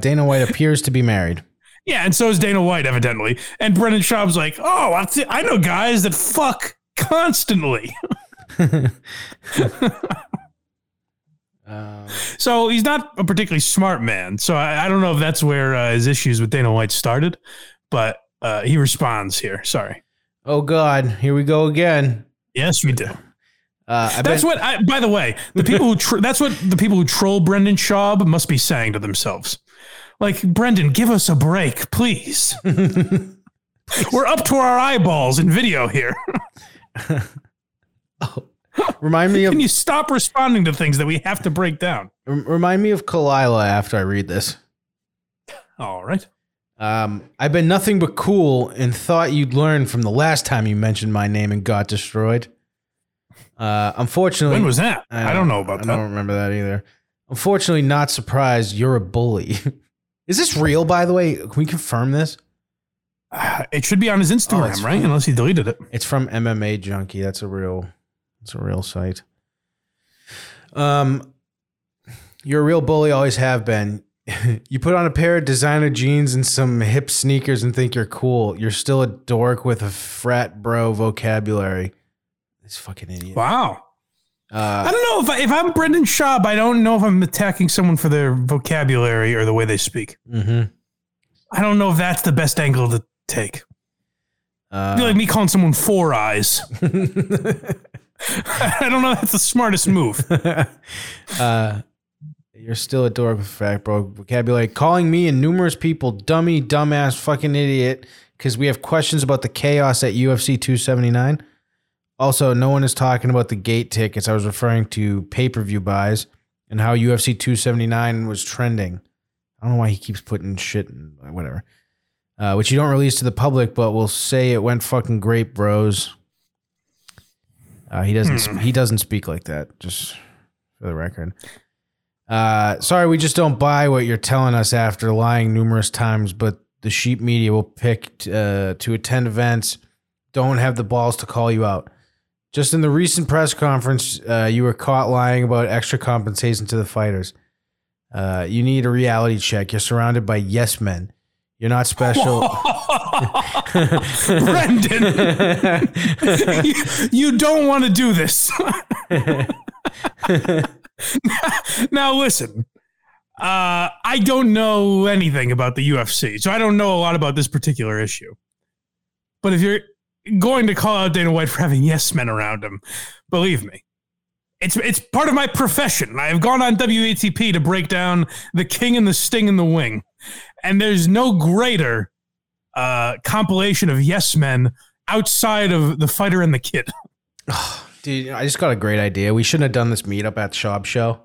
Dana White appears to be married. Yeah, and so is Dana White, evidently. And Brendan Schaub's like, oh, I know guys that fuck constantly. So he's not a particularly smart man. So I don't know if that's where his issues with Dana White started, but he responds here. Sorry. Oh, God. Here we go again. Yes, we do. By the way, the people that's what the people who troll Brendan Schaub must be saying to themselves. Like, Brendan, give us a break, please. We're up to our eyeballs in video here. Remind me of... Can you stop responding to things that we have to break down? Remind me of Kalila after I read this. All right. I've been nothing but cool and thought you'd learn from the last time you mentioned my name and got destroyed. Unfortunately, when was that? I don't know about that. I don't remember that either. Unfortunately, not surprised. You're a bully. Is this real, by the way? Can we confirm this? It should be on his Instagram, right? Unless he deleted it. It's from MMA Junkie. That's a real site. You're a real bully. Always have been. You put on a pair of designer jeans and some hip sneakers and think you're cool. You're still a dork with a frat bro vocabulary. This fucking idiot. Wow. I don't know if I'm Brendan Schaub, I don't know if I'm attacking someone for their vocabulary or the way they speak. Mm-hmm. I don't know if that's the best angle to take. It'd be like me calling someone four eyes. I don't know if that's the smartest move. You're still a dork with frat bro vocabulary. Calling me and numerous people dummy, dumbass, fucking idiot because we have questions about the chaos at UFC 279. Also, no one is talking about the gate tickets. I was referring to pay-per-view buys and how UFC 279 was trending. I don't know why he keeps putting shit in whatever, which you don't release to the public, but we'll say it went fucking great, bros. He doesn't speak like that, just for the record. Sorry, we just don't buy what you're telling us after lying numerous times, but the sheep media will pick to attend events. Don't have the balls to call you out. Just in the recent press conference, you were caught lying about extra compensation to the fighters. You need a reality check. You're surrounded by yes men. You're not special. Brendan, you don't want to do this. Now listen, I don't know anything about the UFC, so I don't know a lot about this particular issue. But if you're going to call out Dana White for having yes men around him, believe me, it's part of my profession. I have gone on WATP to break down the King and the Sting and the Wing, and there's no greater compilation of yes men outside of the Fighter and the Kid. Oh, dude, I just got a great idea. We shouldn't have done this meetup at Schaub Show.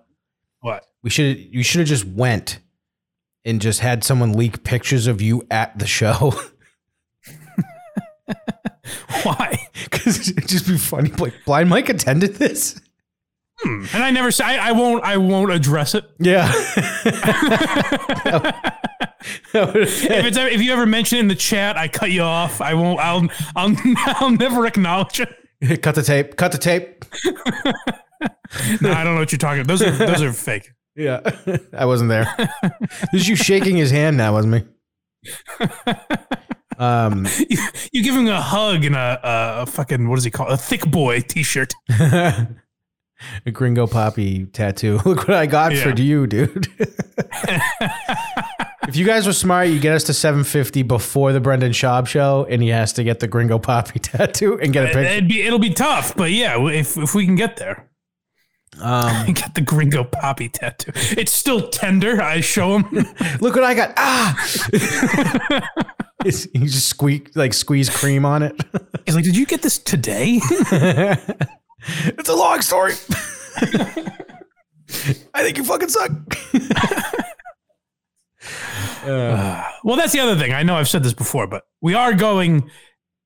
What? You should have just went and just had someone leak pictures of you at the show. Why? Because it'd just be funny. Like, Blind Mike attended this, and I never say. I won't address it. Yeah. If you ever mention it in the chat, I cut you off. I won't. I'll never acknowledge it. Cut the tape. Cut the tape. No, I don't know what you're talking about. Those are fake. Yeah, I wasn't there. This is you shaking his hand now, wasn't me? You give him a hug and a fucking, what is he called? A thick boy t-shirt. A gringo poppy tattoo. Look what I got for you, dude. If you guys were smart, you get us to 750 before the Brendan Schaub show, and he has to get the gringo poppy tattoo and get a picture. It'll be tough, but yeah, if we can get there. Get the gringo poppy tattoo. It's still tender. I show him. Look what I got. Ah! You just squeeze cream on it. He's like, did you get this today? It's a long story. I think you fucking suck. Well, that's the other thing. I know I've said this before, but we are going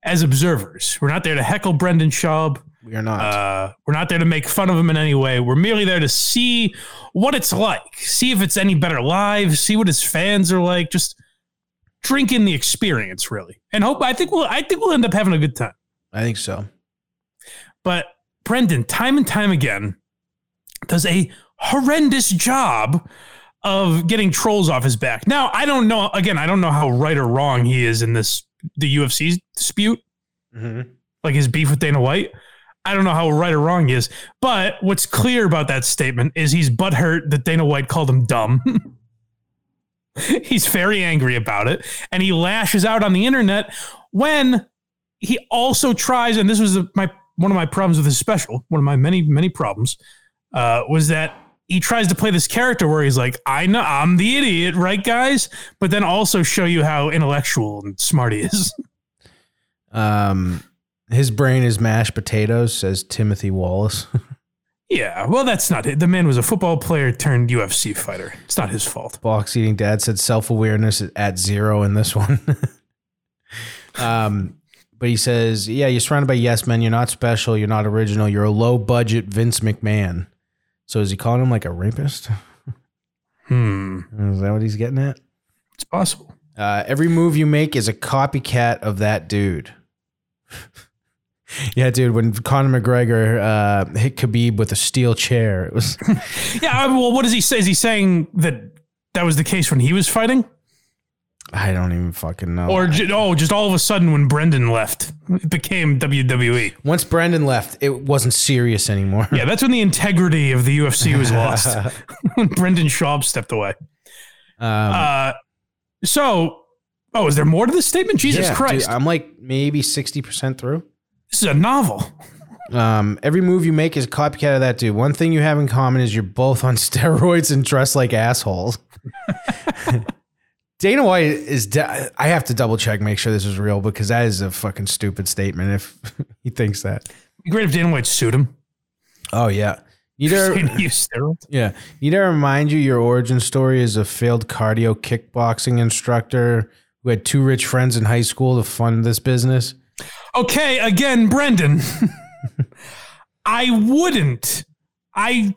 as observers. We're not there to heckle Brendan Schaub. We are not. We're not there to make fun of him in any way. We're merely there to see what it's like, see if it's any better live, see what his fans are like, just drink in the experience, really, and hope. I think we'll end up having a good time. I think so. But Brendan, time and time again, does a horrendous job of getting trolls off his back. Now, I don't know. Again, I don't know how right or wrong he is in the UFC dispute, like his beef with Dana White. I don't know how right or wrong he is, but what's clear about that statement is he's butthurt that Dana White called him dumb. He's very angry about it, and he lashes out on the internet when he also tries, and this was one of my problems with his special, one of my many, many problems, was that he tries to play this character where he's like, I know I'm the idiot, right, guys? But then also show you how intellectual and smart he is. His brain is mashed potatoes, says Timothy Wallace. Yeah, well, that's not it. The man was a football player turned UFC fighter. It's not his fault. Box Eating Dad said self-awareness at zero in this one. But he says, yeah, you're surrounded by yes men. You're not special. You're not original. You're a low budget Vince McMahon. So is he calling him like a rapist? Is that what he's getting at? It's possible. Every move you make is a copycat of that dude. Yeah, dude, when Conor McGregor hit Khabib with a steel chair, it was... Yeah, well, what does he say? Is he saying that that was the case when he was fighting? I don't even fucking know. Or just all of a sudden when Brendan left, it became WWE. Once Brendan left, it wasn't serious anymore. Yeah, that's when the integrity of the UFC was lost. When Brendan Schaub stepped away. So, is there more to this statement? Jesus Christ. Dude, I'm like maybe 60% through. This is a novel. Every move you make is a copycat of that dude. One thing you have in common is you're both on steroids and dressed like assholes. Dana White is... I have to double check, make sure this is real, because that is a fucking stupid statement if he thinks that. It'd be great if Dana White sued him. Oh, yeah. Need to remind you your origin story is a failed cardio kickboxing instructor who had two rich friends in high school to fund this business. Okay, again, Brendan, I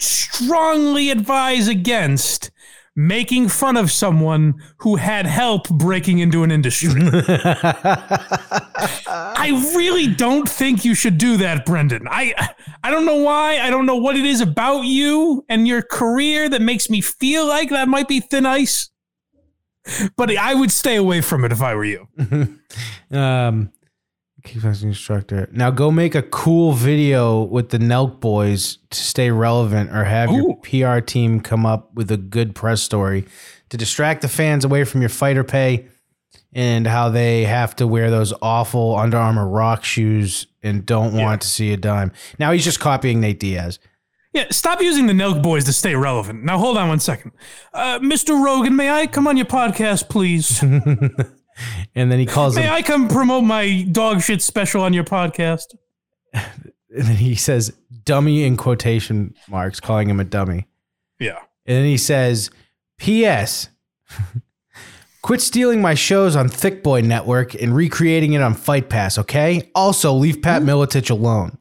strongly advise against making fun of someone who had help breaking into an industry. I really don't think you should do that, Brendan. I don't know why. I don't know what it is about you and your career that makes me feel like that might be thin ice, but I would stay away from it if I were you. Kickboxing instructor. Now go make a cool video with the Nelk Boys to stay relevant, or have your PR team come up with a good press story to distract the fans away from your fighter pay and how they have to wear those awful Under Armour rock shoes and don't want to see a dime. Now he's just copying Nate Diaz. Yeah, stop using the Nelk Boys to stay relevant. Now hold on one second. Mr. Rogan, may I come on your podcast, please? And then he calls him. May I come promote my dog shit special on your podcast? And then he says, dummy in quotation marks, calling him a dummy. Yeah. And then he says, P.S. Quit stealing my shows on Thick Boy Network and recreating it on Fight Pass, okay? Also, leave Pat Miletich alone.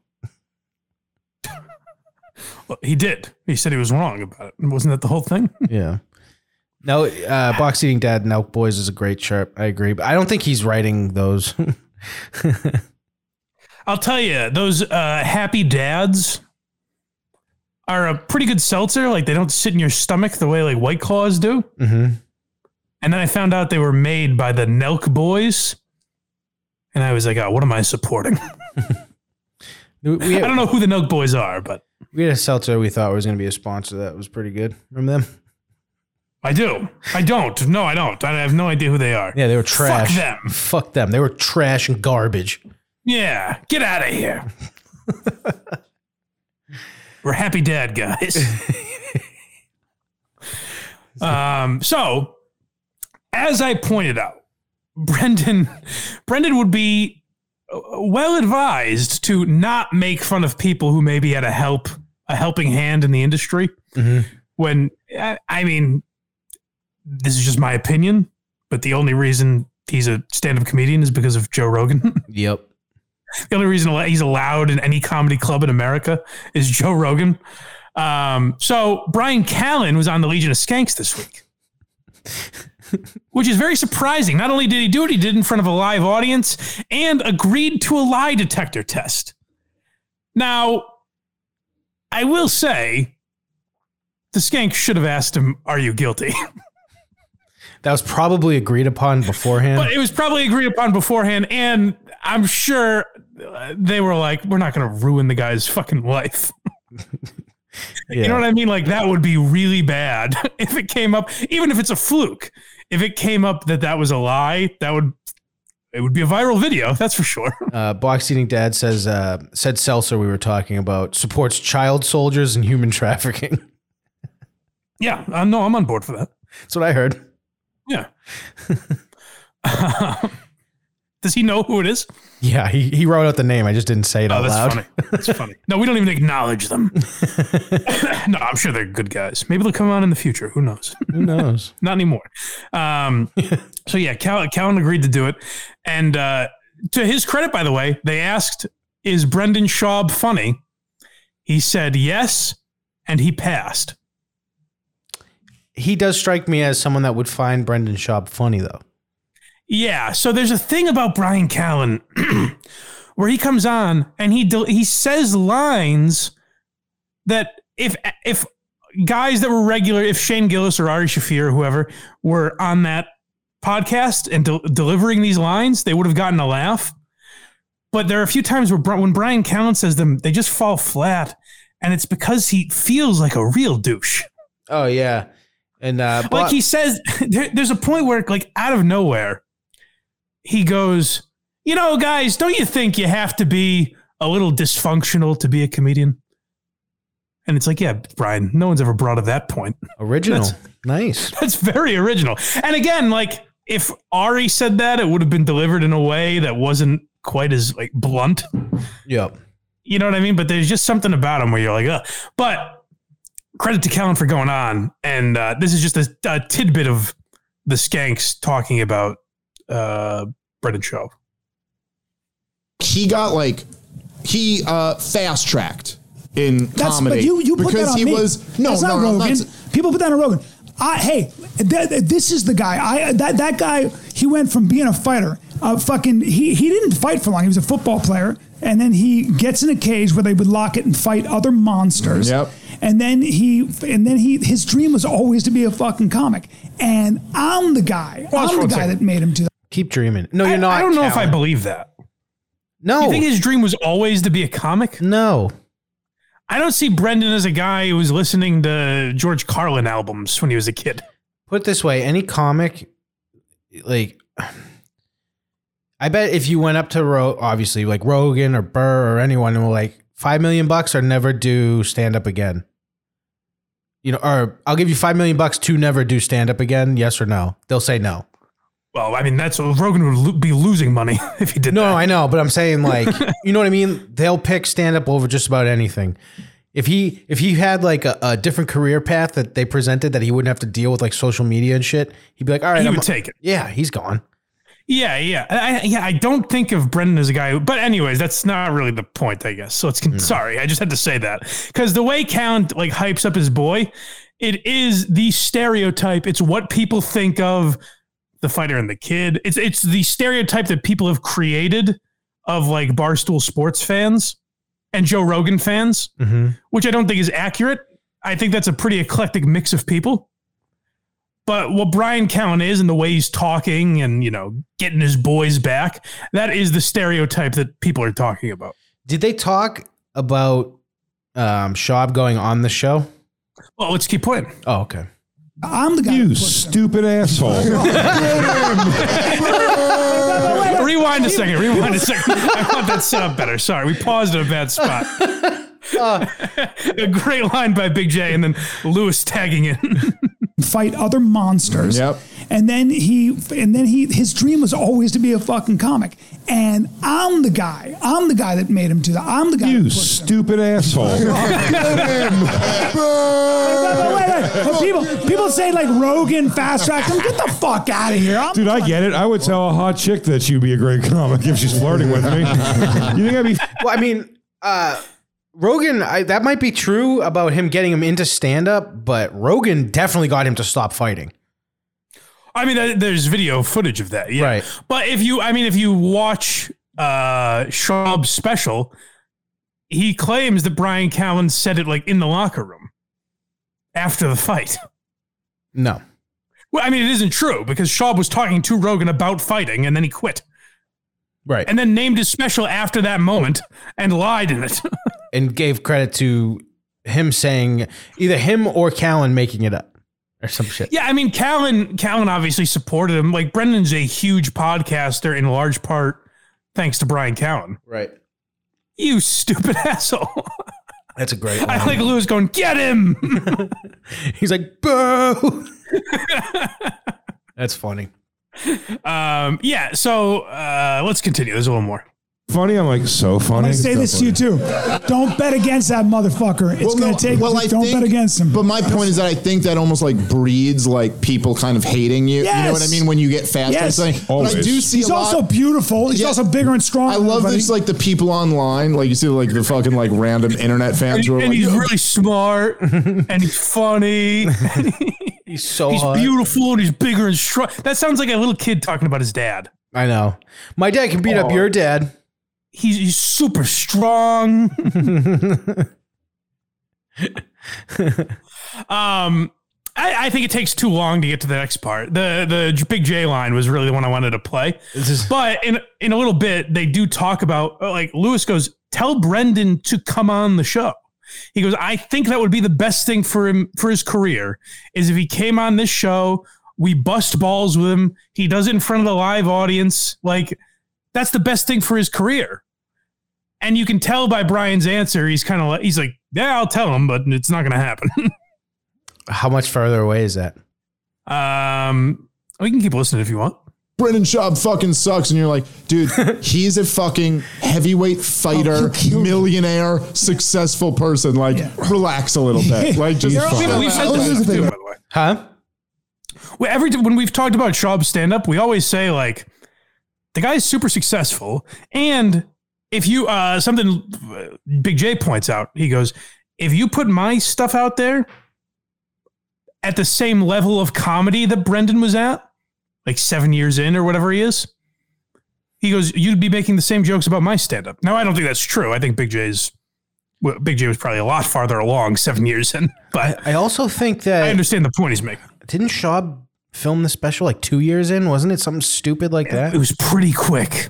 Well, he did. He said he was wrong about it. Wasn't that the whole thing? Yeah. No, Box Eating Dad, Nelk Boys is a great shirt. I agree, but I don't think he's writing those. I'll tell you, those happy dads are a pretty good seltzer. Like, they don't sit in your stomach the way like White Claws do. Mm-hmm. And then I found out they were made by the Nelk Boys, and I was like, oh, what am I supporting? I don't know who the Nelk Boys are, but we had a seltzer we thought was going to be a sponsor that was pretty good. Remember them? I do. I don't. No, I don't. I have no idea who they are. Yeah, they were trash. Fuck them. Fuck them. They were trash and garbage. Yeah. Get out of here. We're happy dad guys. So, as I pointed out, Brendan would be well advised to not make fun of people who maybe had a helping hand in the industry. Mm-hmm. When, I mean... This is just my opinion, but the only reason he's a stand-up comedian is because of Joe Rogan. Yep. The only reason he's allowed in any comedy club in America is Joe Rogan. So Bryan Callen was on the Legion of Skanks this week, which is very surprising. Not only did he do it, he did it in front of a live audience and agreed to a lie detector test. Now, I will say the Skanks should have asked him, are you guilty? That was probably agreed upon beforehand. But it was probably agreed upon beforehand, and I'm sure they were like, we're not going to ruin the guy's fucking life. You know what I mean? Like, that would be really bad if it came up, even if it's a fluke. If it came up that was a lie, it would be a viral video, that's for sure. Box Eating Dad said Seltzer we were talking about supports child soldiers and human trafficking. Yeah, no, I'm on board for that. That's what I heard. Yeah. Does he know who it is? Yeah, he wrote out the name. I just didn't say it out loud. Funny. That's funny. No, we don't even acknowledge them. No, I'm sure they're good guys. Maybe they'll come on in the future. Who knows? Who knows? Not anymore. So yeah, Callen agreed to do it. And to his credit, by the way, they asked, is Brendan Schaub funny? He said yes, and he passed. He does strike me as someone that would find Brendan Schaub funny, though. Yeah, so there's a thing about Bryan Callen where he comes on and he says lines that if guys that were regular, if Shane Gillis or Ari Shaffir or whoever were on that podcast and delivering these lines, they would have gotten a laugh. But there are a few times where when Bryan Callen says them, they just fall flat, and it's because he feels like a real douche. Oh, yeah. And like he says, there's a point where, like, out of nowhere, he goes, you know, guys, don't you think you have to be a little dysfunctional to be a comedian? And it's like, yeah, Brian, no one's ever brought up that point. Original. Nice. That's very original. And again, like, if Ari said that, it would have been delivered in a way that wasn't quite as, like, blunt. Yep. You know what I mean? But there's just something about him where you're like, ugh. But credit to Callen for going on. And this is just a tidbit of the Skanks talking about Brendan Schaub. He got like, he fast-tracked in comedy. But you put that on me. That's not Rogan. People put that on Rogan. This is the guy. That guy, he went from being a fighter. He didn't fight for long. He was a football player. And then he gets in a cage where they would lock it and fight other monsters. Yep. And then his dream was always to be a fucking comic. And I'm the guy. That made him do that. Keep dreaming. No, you're not. I don't know if I believe that. No. You think his dream was always to be a comic? No. I don't see Brendan as a guy who was listening to George Carlin albums when he was a kid. Put it this way, any comic, like, I bet if you went up to obviously like Rogan or Burr or anyone and were like, $5 million or never do stand up again. You know, or I'll give you $5 million to never do stand up again. Yes or no? They'll say no. Well, I mean, that's Rogan would be losing money if he did that. No, I know, but I'm saying, like, you know what I mean? They'll pick stand-up over just about anything. If he had, like, a different career path that they presented that he wouldn't have to deal with, like, social media and shit, he'd be like, all right, he would take it. Yeah, he's gone. Yeah. I don't think of Brendan as a guy who, but anyways, that's not really the point, I guess. So it's sorry, I just had to say that. Because the way Callen, like, hypes up his boy, it is the stereotype. It's what people think of the fighter and the kid. It's the stereotype that people have created of, like, Barstool Sports fans and Joe Rogan fans, which I don't think is accurate. I think that's a pretty eclectic mix of people. But what Bryan Callen is and the way he's talking and, you know, getting his boys back, that is the stereotype that people are talking about. Did they talk about Schaub going on the show? Well, let's keep playing. Oh, okay. I'm the guy. You stupid asshole. Rewind a second. I want that set up better. Sorry, we paused at a bad spot. A great line by Big J and then Lewis tagging it. Fight other monsters. Yep. And then his dream was always to be a fucking comic. And I'm the guy. I'm the guy that made him do that. I'm the guy. You stupid asshole. People say, like, Rogan fast tracked him. Get the fuck out of here. Dude, I get it. I would tell a hot chick that she'd be a great comic if she's flirting with me. You think I'd be? Well, I mean, Rogan, that might be true about him getting him into stand-up, but Rogan definitely got him to stop fighting. I mean, there's video footage of that, yeah. Right. But if you watch Schaub's special, he claims that Bryan Callen said it, like, in the locker room after the fight. No. Well, I mean, it isn't true because Schaub was talking to Rogan about fighting and then he quit. Right. And then named his special after that moment and lied in it. And gave credit to him saying, either him or Callen making it up or some shit. Yeah, I mean, Callen obviously supported him. Like, Brendan's a huge podcaster in large part thanks to Bryan Callen. Right. You stupid asshole. That's a great line. I like Lewis going, get him. He's like, boo. That's funny. Yeah, so let's continue. There's a little more. funny? I'm like, so funny. I say this funny. To you, too. Don't bet against that motherfucker. It's going to take... Don't bet against him. But my point is that I think that almost like breeds like people kind of hating you. Yes. You know what I mean? When you get fat and something. Always. But I do see he's a lot... He's also beautiful. He's also bigger and stronger. I love this, like the people online. Like you see like the fucking like random internet fans. And like, he's really smart. And he's funny. He's so hot. He's beautiful and he's bigger and strong. That sounds like a little kid talking about his dad. I know. My dad can beat up your dad. He's super strong. I think it takes too long to get to the next part. The Big J line was really the one I wanted to play. But in a little bit, they do talk about, like, Lewis goes, tell Brendan to come on the show. He goes, I think that would be the best thing for him, for his career, is if he came on this show, we bust balls with him, he does it in front of the live audience. Like, that's the best thing for his career. And you can tell by Brian's answer, he's kind of like, he's like, yeah, I'll tell him, but it's not going to happen. How much farther away is that? We can keep listening if you want. Brendan Schaub fucking sucks. And you're like, dude, he's a fucking heavyweight fighter, millionaire, successful person. Like, relax a little bit. Like, just we've said this too, by the way. Huh? Well, when we've talked about Schaub's stand-up, we always say, like, the guy is super successful. And if you, something Big J points out, he goes, if you put my stuff out there at the same level of comedy that Brendan was at, like 7 years in or whatever he is, he goes, you'd be making the same jokes about my stand-up. Now, I don't think that's true. I think Big J was probably a lot farther along 7 years in. But I also think that... I understand the point he's making. Didn't Schaub film the special like 2 years in? Wasn't it something stupid like that? It was pretty quick.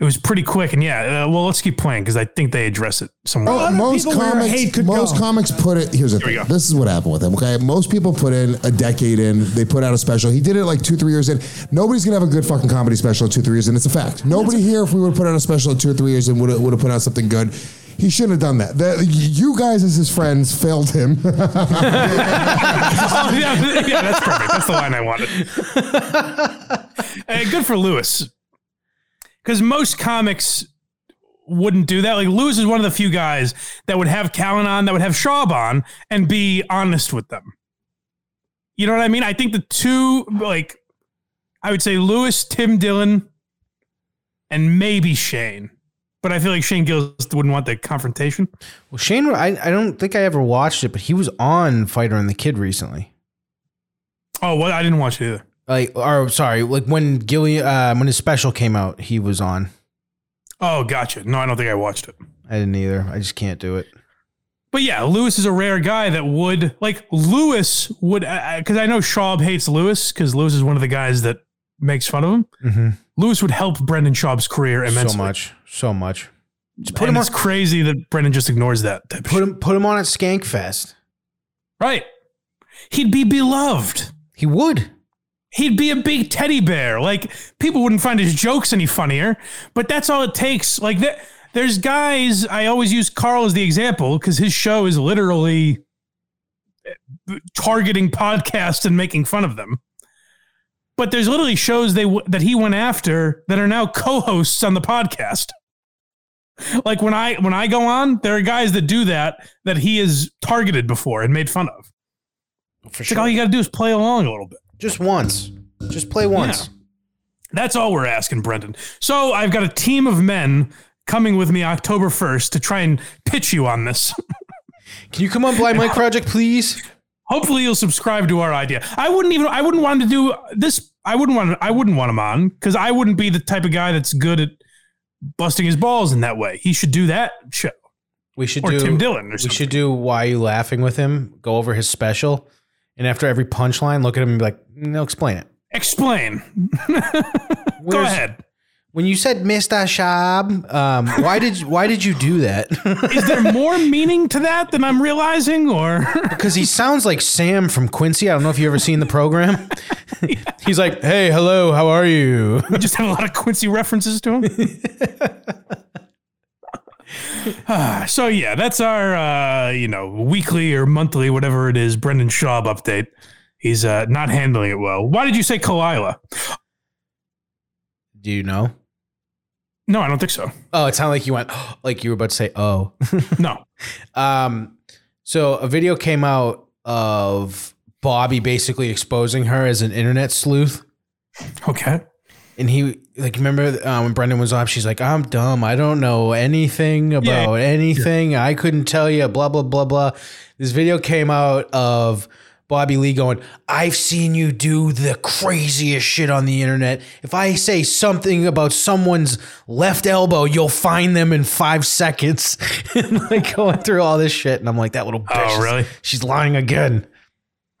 And yeah, well, let's keep playing because I think they address it somewhere. Oh, most comics put it. Here's the thing. This is what happened with him. Okay, most people put in a decade in. They put out a special. He did it like 2-3 years in. Nobody's gonna have a good fucking comedy special in 2-3 years in. It's a fact. Nobody here, if we would have put out a special in 2 or 3 years in, would have put out something good. He shouldn't have done that. You guys, as his friends, failed him. Yeah, that's perfect. That's the line I wanted. Good for Lewis. Because most comics wouldn't do that. Like, Lewis is one of the few guys that would have Callen on, that would have Schaub on, and be honest with them. You know what I mean? I think the two, like, I would say Lewis, Tim Dillon, and maybe Shane. But I feel like Shane Gillis wouldn't want that confrontation. Well, Shane, I don't think I ever watched it, but he was on Fighter and the Kid recently. Oh, well, I didn't watch it either. Like, or sorry, like when Gilly, when his special came out, he was on. Oh, gotcha. No, I don't think I watched it. I didn't either. I just can't do it. But yeah, Lewis is a rare guy that would, like, Lewis would, because I know Schaub hates Lewis because Lewis is one of the guys that makes fun of him. Mm-hmm. Lewis would help Brendan Schaub's career immensely. So much. Put him on. It's crazy that Brendan just ignores that. Put him on at Skankfest. Right. He'd be beloved. He would. He'd be a big teddy bear. Like, people wouldn't find his jokes any funnier, but that's all it takes. Like, there's guys, I always use Carl as the example because his show is literally targeting podcasts and making fun of them. But there's literally shows that he went after that are now co-hosts on the podcast. Like, when I go on, there are guys that do that he has targeted before and made fun of. For sure. Like, all you got to do is play along a little bit. Just once. Just play once. Yeah. That's all we're asking, Brendan. So I've got a team of men coming with me October 1st to try and pitch you on this. Can you come on Blind Mike Project, please? Hopefully you'll subscribe to our idea. I wouldn't want him to do this. I wouldn't want him on because I wouldn't be the type of guy that's good at busting his balls in that way. He should do that show. We should do Tim Dillon or something. We should do Why You Laughing with him, go over his special. And after every punchline, look at him and be like, no, explain it. Explain. Go ahead. When you said Mr. Schaub, why did you do that? Is there more meaning to that than I'm realizing? Or because he sounds like Sam from Quincy. I don't know if you've ever seen the program. Yeah. He's like, hey, hello, how are you? We just have a lot of Quincy references to him. So yeah, that's our weekly or monthly, whatever it is, Brendan Schaub update. He's not handling it well. Why did you say Kalila? Do you know? No, I don't think so. Oh, it sounded like you went, oh, like you were about to say, oh. No. So a video came out of Bobby basically exposing her as an internet sleuth. Okay. And he, like, remember when Brendan was off, she's like, I'm dumb. I don't know anything about anything. Yeah. I couldn't tell you, blah, blah, blah, blah. This video came out of Bobby Lee going, I've seen you do the craziest shit on the internet. If I say something about someone's left elbow, you'll find them in 5 seconds. And like going through all this shit. And I'm like, that little bitch. Oh, really? She's lying again.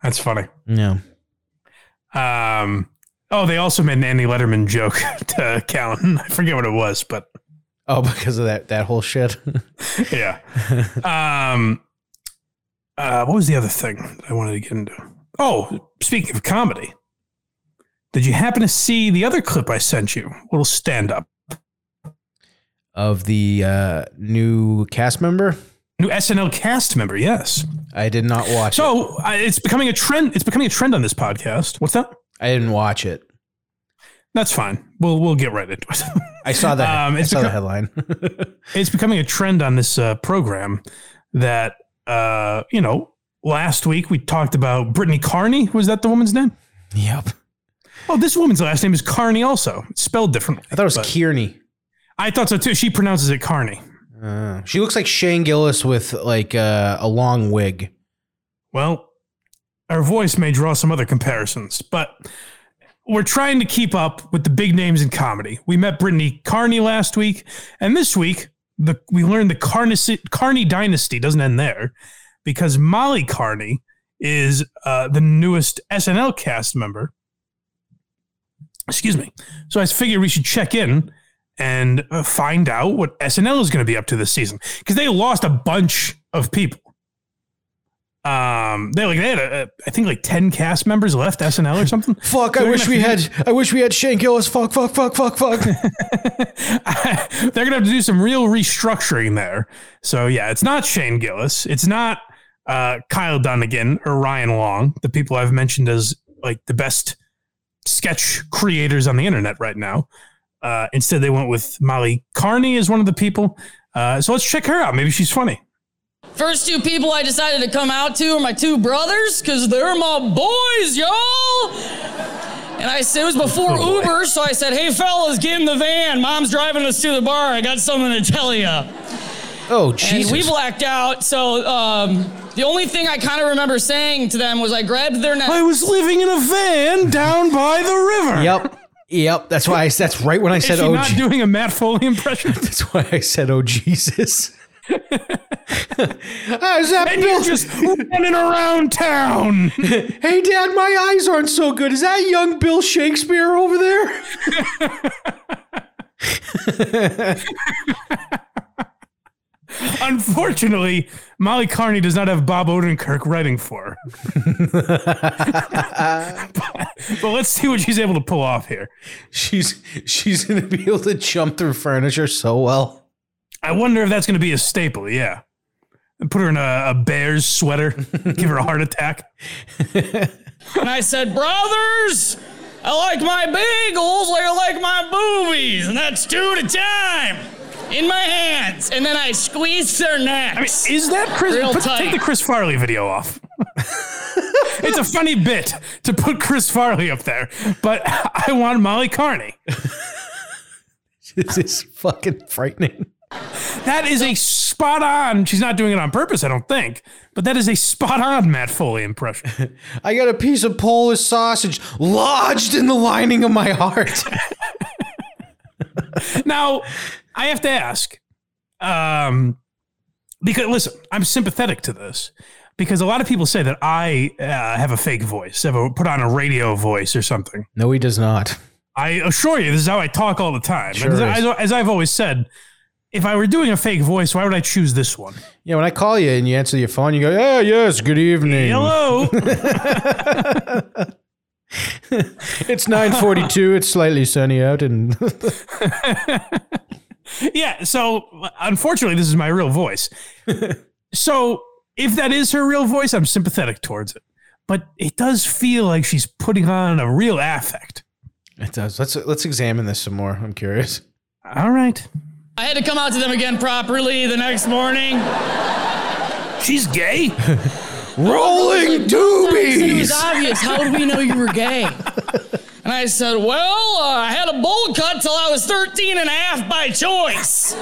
That's funny. Yeah. Oh, they also made an Andy Letterman joke to Callen. I forget what it was, but. Oh, because of that whole shit. Yeah. What was the other thing I wanted to get into? Oh, speaking of comedy, did you happen to see the other clip I sent you? A little stand-up. Of the new cast member? New SNL cast member, yes. I did not watch it. So it's becoming a trend. It's becoming a trend on this podcast. What's that? I didn't watch it. That's fine. We'll get right into it. I saw that. I saw the headline. It's becoming a trend on this program that, you know, last week we talked about Brittany Carney. Was that the woman's name? Yep. Oh, this woman's last name is Carney also. It's spelled differently. I thought it was Kearney. I thought so too. She pronounces it Carney. She looks like Shane Gillis with like a long wig. Well, our voice may draw some other comparisons, but we're trying to keep up with the big names in comedy. We met Brittany Carney last week, and this week we learned the Carney dynasty doesn't end there because Molly Carney is the newest SNL cast member. Excuse me. So I figured we should check in and find out what SNL is going to be up to this season because they lost a bunch of people. They had I think like 10 cast members left SNL or something. Fuck, so I wish we had Shane Gillis. Fuck. They're gonna have to do some real restructuring there. So yeah, it's not Shane Gillis. It's not Kyle Dunnigan or Ryan Long, the people I've mentioned as like the best sketch creators on the internet right now. Instead, they went with Molly Carney as one of the people. So let's check her out. Maybe she's funny. First two people I decided to come out to are my two brothers, because they're my boys, y'all. And it was before Uber, so I said, hey, fellas, get in the van. Mom's driving us to the bar. I got something to tell you. Oh, Jesus. And we blacked out, so the only thing I kind of remember saying to them was I grabbed their neck. I was living in a van down by the river. Yep. That's why. That's right when I said, oh, Jesus. Is she not doing a Matt Foley impression? That's why I said, oh, Jesus. You're just running around town. Hey, Dad, my eyes aren't so good. Is that young Bill Shakespeare over there? Unfortunately, Molly Carney does not have Bob Odenkirk writing for her. But let's see what she's able to pull off here. She's going to be able to jump through furniture so well. I wonder if that's going to be a staple, yeah. Put her in a bear's sweater, give her a heart attack. And I said, brothers, I like my bagels like I like my boobies, and that's two at a time in my hands. And then I squeezed their necks. I mean, is that Chris? Take the Chris Farley video off. It's a funny bit to put Chris Farley up there, but I want Molly Carney. This is fucking frightening. That is a spot on. She's not doing it on purpose, I don't think. But that is a spot on Matt Foley impression. I got a piece of Polish sausage lodged in the lining of my heart. Now, I have to ask, because listen, I'm sympathetic to this because a lot of people say that I have a fake voice, put on a radio voice or something. No, he does not. I assure you, this is how I talk all the time. Sure as I've always said, if I were doing a fake voice, why would I choose this one? Yeah, when I call you and you answer your phone, you go, yeah, yes, good evening. Hello. It's 9:42. It's slightly sunny out. And yeah, so unfortunately, this is my real voice. So if that is her real voice, I'm sympathetic towards it. But it does feel like she's putting on a real affect. It does. Let's examine this some more. I'm curious. All right. I had to come out to them again properly the next morning. She's gay. Rolling doobies. It was obvious. How did we know you were gay? And I said, well, I had a bowl cut till I was 13 and a half by choice.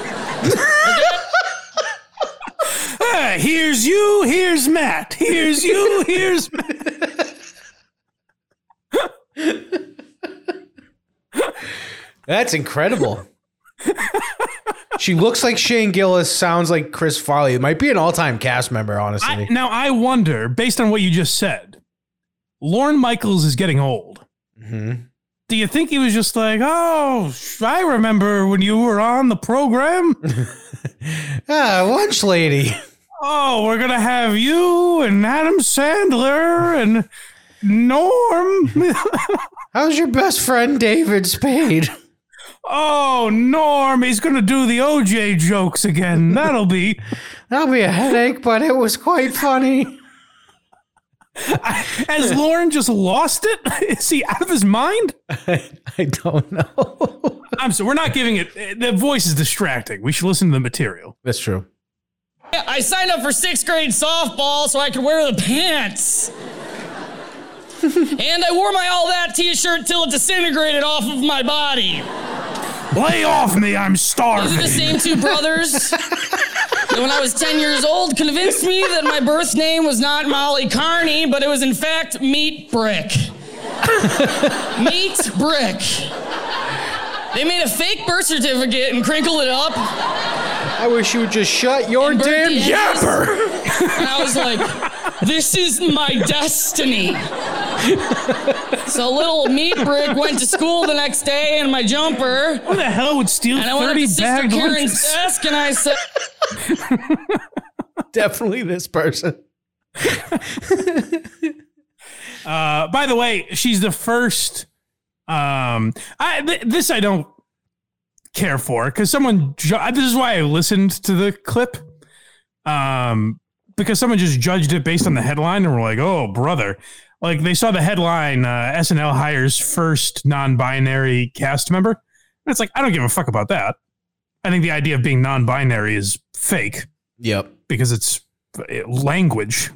Here's you, here's Matt. Here's you, here's Matt. That's incredible. She looks like Shane Gillis, sounds like Chris Farley. It might be an all-time cast member, honestly. I wonder, based on what you just said, Lorne Michaels is getting old. Mm-hmm. Do you think he was just like, oh, I remember when you were on the program? Lunch lady. Oh, we're going to have you and Adam Sandler and Norm. How's your best friend, David Spade? Oh, Norm, he's going to do the OJ jokes again. That'll be a headache, but it was quite funny. Has Lauren just lost it? Is he out of his mind? I don't know. I'm sorry, we're not giving it. The voice is distracting. We should listen to the material. That's true. I signed up for 6th grade softball so I could wear the pants. And I wore my All That t-shirt till it disintegrated off of my body. Lay off me, I'm starving. These are the same two brothers that when I was 10 years old convinced me that my birth name was not Molly Carney, but it was in fact Meat Brick. Meat Brick. They made a fake birth certificate and crinkled it up. I wish you would just shut your damn yapper. And I was like, this is my destiny. So little Meat Brick went to school the next day in my jumper. What the hell would steal 30 bags? And I went up to Sister Karen's desk and I said... Definitely this person. By the way, she's the first... This I don't care for, because this is why I listened to the clip. Because someone just judged it based on the headline and were like, oh, brother. Like, they saw the headline, SNL hires first non-binary cast member. And it's like, I don't give a fuck about that. I think the idea of being non-binary is fake. Yep. Because it's language.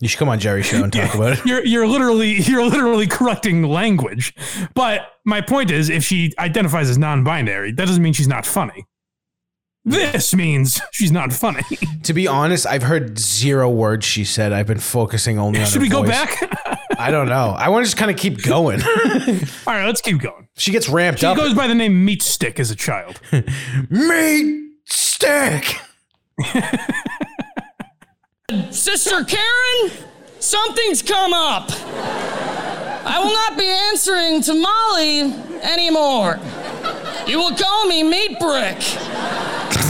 You should come on Jerry's show and talk about it. You're literally correcting language. But my point is, if she identifies as non-binary, that doesn't mean she's not funny. This means she's not funny. To be honest, I've heard zero words she said. I've been focusing only on her voice. Should we go back? I don't know. I want to just kind of keep going. All right, let's keep going. She gets ramped up. She goes by the name Meat Stick as a child. Meat Stick! Sister Karen, something's come up. I will not be answering to Molly anymore. You will call me Meat Brick.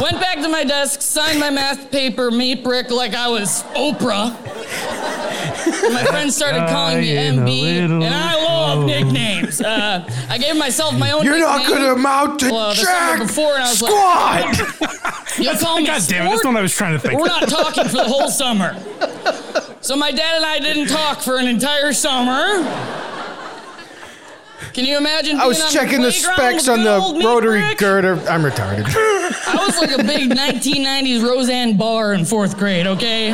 Went back to my desk, signed my math paper Meat Brick like I was Oprah. And my friends started calling me MB, and I love nicknames. I gave myself my own nickname. You're not going to amount to Jack before, and I was Squad! Like, you'll call me God damn it, that's the one I was trying to think. We're not talking for the whole summer. So my dad and I didn't talk for an entire summer. Can you imagine? I was checking the specs on the rotary girder. I'm retarded. I was like a big 1990s Roseanne Barr in 4th grade, okay?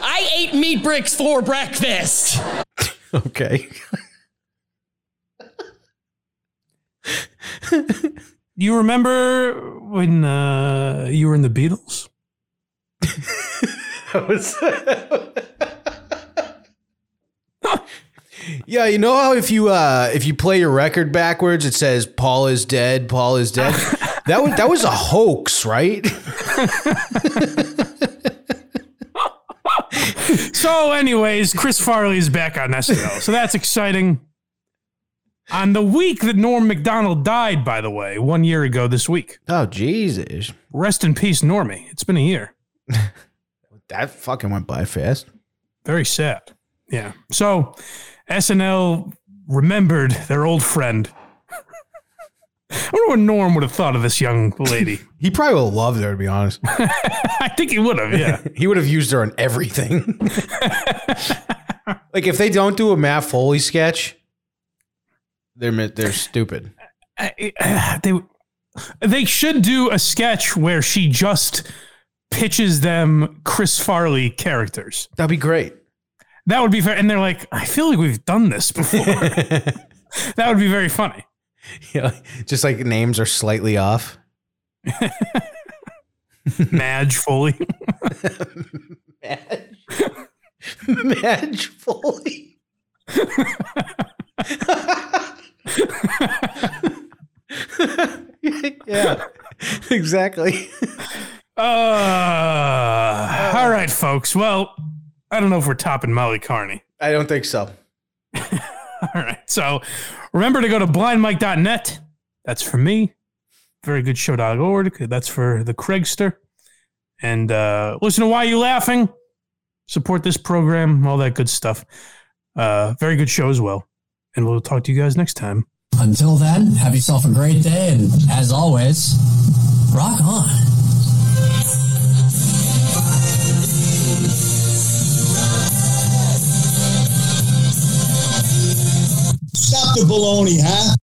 I ate Meat Bricks for breakfast. Okay. You remember when you were in the Beatles? I was... Yeah, you know how if you play your record backwards, it says Paul is dead. That was a hoax, right? So, anyways, Chris Farley is back on SNL, so that's exciting. On the week that Norm McDonald died, by the way, 1 year ago this week. Oh, Jesus! Rest in peace, Normie. It's been a year. That fucking went by fast. Very sad. Yeah. So. SNL remembered their old friend. I wonder what Norm would have thought of this young lady. He probably would have loved her, to be honest. I think he would have, yeah. He would have used her on everything. Like, if they don't do a Matt Foley sketch, they're stupid. They should do a sketch where she just pitches them Chris Farley characters. That'd be great. That would be fair. And they're like, I feel like we've done this before. That would be very funny. Yeah, just like names are slightly off. Madge Foley. Madge Foley. Yeah, exactly. All right, folks. Well, I don't know if we're topping Molly Carney. I don't think so. All right. So remember to go to blindmike.net. That's for me. verygoodshow.org. That's for the Craigster. And listen to Why You Laughing. Support this program. All that good stuff. Very good show as well. And we'll talk to you guys next time. Until then, have yourself a great day. And as always, rock on. Stop the baloney, huh?